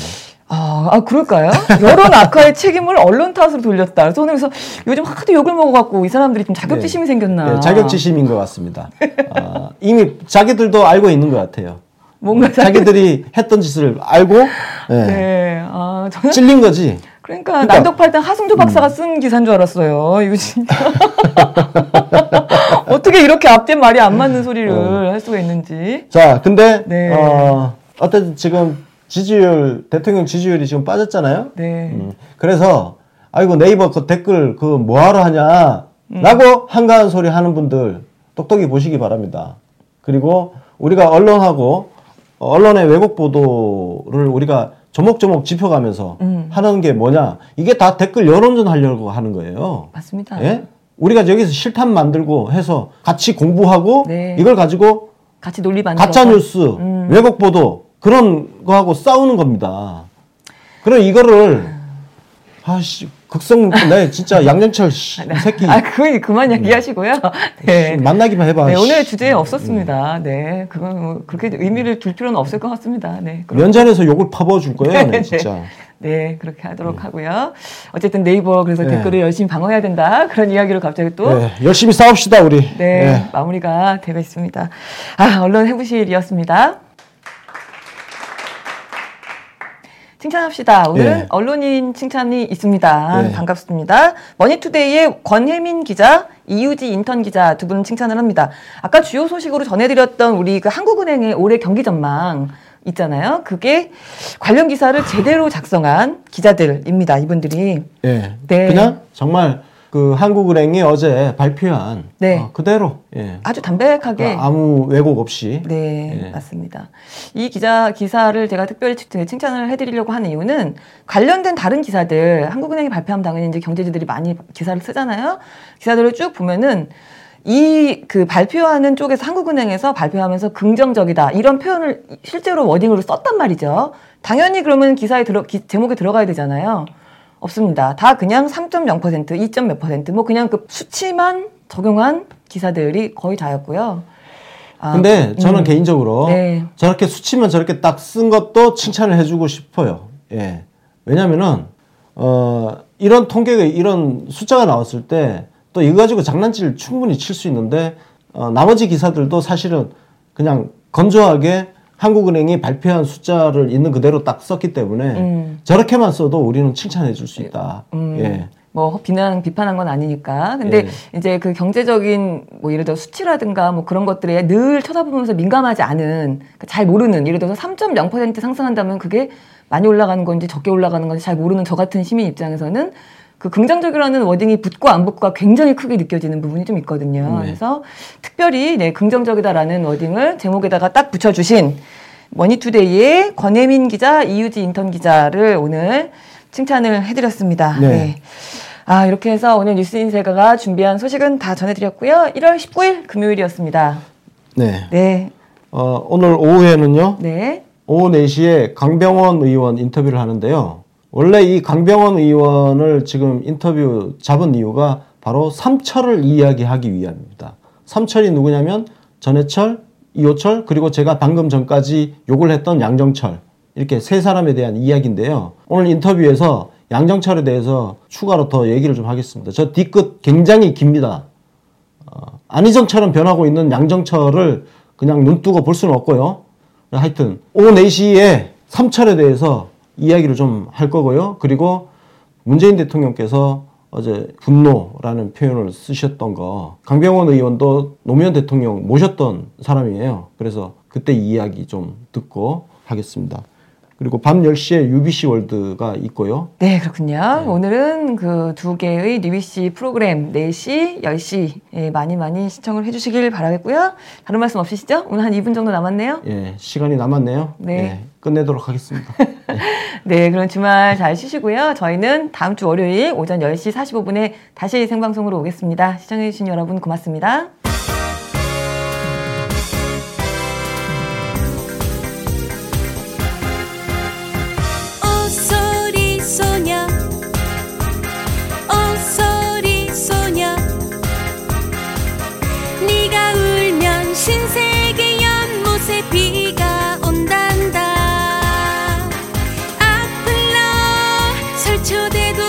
아, 그럴까요? 여론 악화의 책임을 언론 탓으로 돌렸다. 그래서 오늘 그래서 요즘 하도 욕을 먹어갖고 이 사람들이 좀 자격지심이 네. 생겼나. 네, 자격지심인 것 같습니다. 아, 이미 자기들도 알고 있는 것 같아요. 뭔가 자기들이 했던 짓을 알고 네. 네. 아, 저는... 찔린 거지. 그러니까 난독팔당 하승조 박사가 쓴 기사인 줄 알았어요. 이거 진짜 어떻게 이렇게 앞뒤 말이 안 맞는 소리를 할 수가 있는지. 자, 근데 네. 어쨌든 지금 지지율, 대통령 지지율이 지금 빠졌잖아요. 네. 그래서 아이고 네이버 그 댓글 그 뭐하러 하냐라고 한가한 소리 하는 분들 똑똑히 보시기 바랍니다. 그리고 우리가 언론하고 언론의 왜곡 보도를 우리가 조목조목 짚어가면서 하는 게 뭐냐, 이게 다 댓글 여론전 하려고 하는 거예요. 맞습니다. 예? 우리가 여기서 실탄 만들고 해서 같이 공부하고 네. 이걸 가지고 같이 논리 만들어서 가짜뉴스, 왜곡 보도 그런 거하고 싸우는 겁니다. 그럼 이거를 아씨 극성 내 진짜 양정철 새끼 그건 그만 이야기하시고요. 네. 만나기만 해봐. 네, 오늘의 주제에 없었습니다. 네, 그건 뭐 그렇게 의미를 둘 필요는 없을 것 같습니다. 네. 면전에서 욕을 퍼부어줄 거예요, 네, 진짜. 네, 그렇게 하도록 하고요. 어쨌든 네이버 그래서 댓글을 열심히 방어해야 된다. 그런 이야기로 갑자기 또 열심히 싸웁시다 우리. 네, 마무리가 되겠습니다. 아, 언론 해부실이었습니다. 칭찬합시다. 오늘은 언론인 칭찬이 있습니다. 반갑습니다. 머니투데이의 권혜민 기자, 이유지 인턴 기자 두 분 칭찬을 합니다. 아까 주요 소식으로 전해드렸던 우리 그 한국은행의 올해 경기 전망 있잖아요. 그게 관련 기사를 제대로 작성한 기자들입니다. 이분들이. 네. 그냥 정말 그 한국은행이 어제 발표한 그대로 아주 담백하게 아무 왜곡 없이 맞습니다. 이 기사를 제가 특별히 칭찬을 해드리려고 하는 이유는 관련된 다른 기사들 한국은행이 발표하면 당연히 이제 경제지들이 많이 기사를 쓰잖아요. 기사들을 쭉 보면은 이 그 발표하는 쪽에서 한국은행에서 발표하면서 긍정적이다 이런 표현을 실제로 워딩으로 썼단 말이죠. 당연히 그러면 기사에 제목에 들어가야 되잖아요. 없습니다. 다 그냥 3.0%, 2.몇 %, 뭐 그냥 그 수치만 적용한 기사들이 거의 다였고요. 아, 근데 저는 개인적으로 저렇게 수치만 저렇게 딱 쓴 것도 칭찬을 해주고 싶어요. 예. 왜냐면은, 이런 통계가, 이런 숫자가 나왔을 때 또 이거 가지고 장난질을 충분히 칠 수 있는데, 나머지 기사들도 사실은 그냥 건조하게 한국은행이 발표한 숫자를 있는 그대로 딱 썼기 때문에 저렇게만 써도 우리는 칭찬해 줄 수 있다. 예. 뭐 비판한 건 아니니까. 근데 이제 그 경제적인 뭐 예를 들어 수치라든가 뭐 그런 것들에 늘 쳐다보면서 민감하지 않은, 잘 모르는, 예를 들어서 3.0% 상승한다면 그게 많이 올라가는 건지 적게 올라가는 건지 잘 모르는 저 같은 시민 입장에서는 그 긍정적이라는 워딩이 붙고 안 붙고가 굉장히 크게 느껴지는 부분이 좀 있거든요. 그래서 특별히 긍정적이다라는 워딩을 제목에다가 딱 붙여주신 머니투데이의 권혜민 기자, 이유지 인턴 기자를 오늘 칭찬을 해드렸습니다. 아, 이렇게 해서 오늘 뉴스인세가가 준비한 소식은 다 전해드렸고요. 1월 19일 금요일이었습니다. 오늘 오후에는요. 오후 4시에 강병원 의원 인터뷰를 하는데요. 원래 이 강병원 의원을 지금 인터뷰 잡은 이유가 바로 삼철을 이야기하기 위함입니다. 삼철이 누구냐면 전해철, 이호철, 그리고 제가 방금 전까지 욕을 했던 양정철, 이렇게 세 사람에 대한 이야기인데요. 오늘 인터뷰에서 양정철에 대해서 추가로 더 얘기를 좀 하겠습니다. 저 뒤끝 굉장히 깁니다. 안희정처럼 변하고 있는 양정철을 그냥 눈뜨고 볼 수는 없고요. 하여튼 오후 4시에 삼철에 대해서 이야기를 좀 할 거고요. 그리고 문재인 대통령께서 어제 분노라는 표현을 쓰셨던 거, 강병원 의원도 노무현 대통령 모셨던 사람이에요. 그래서 그때 이야기 좀 듣고 하겠습니다. 그리고 밤 10시에 UBC 월드가 있고요. 네, 그렇군요. 오늘은 그 두 개의 UBC 프로그램 4시, 10시 많이 시청을 해주시길 바라겠고요. 다른 말씀 없으시죠? 오늘 한 2분 정도 남았네요. 시간이 남았네요. 끝내도록 하겠습니다. 네, 그럼 주말 잘 쉬시고요. 저희는 다음 주 월요일 오전 10시 45분에 다시 생방송으로 오겠습니다. 시청해주신 여러분 고맙습니다. 소녀 초대고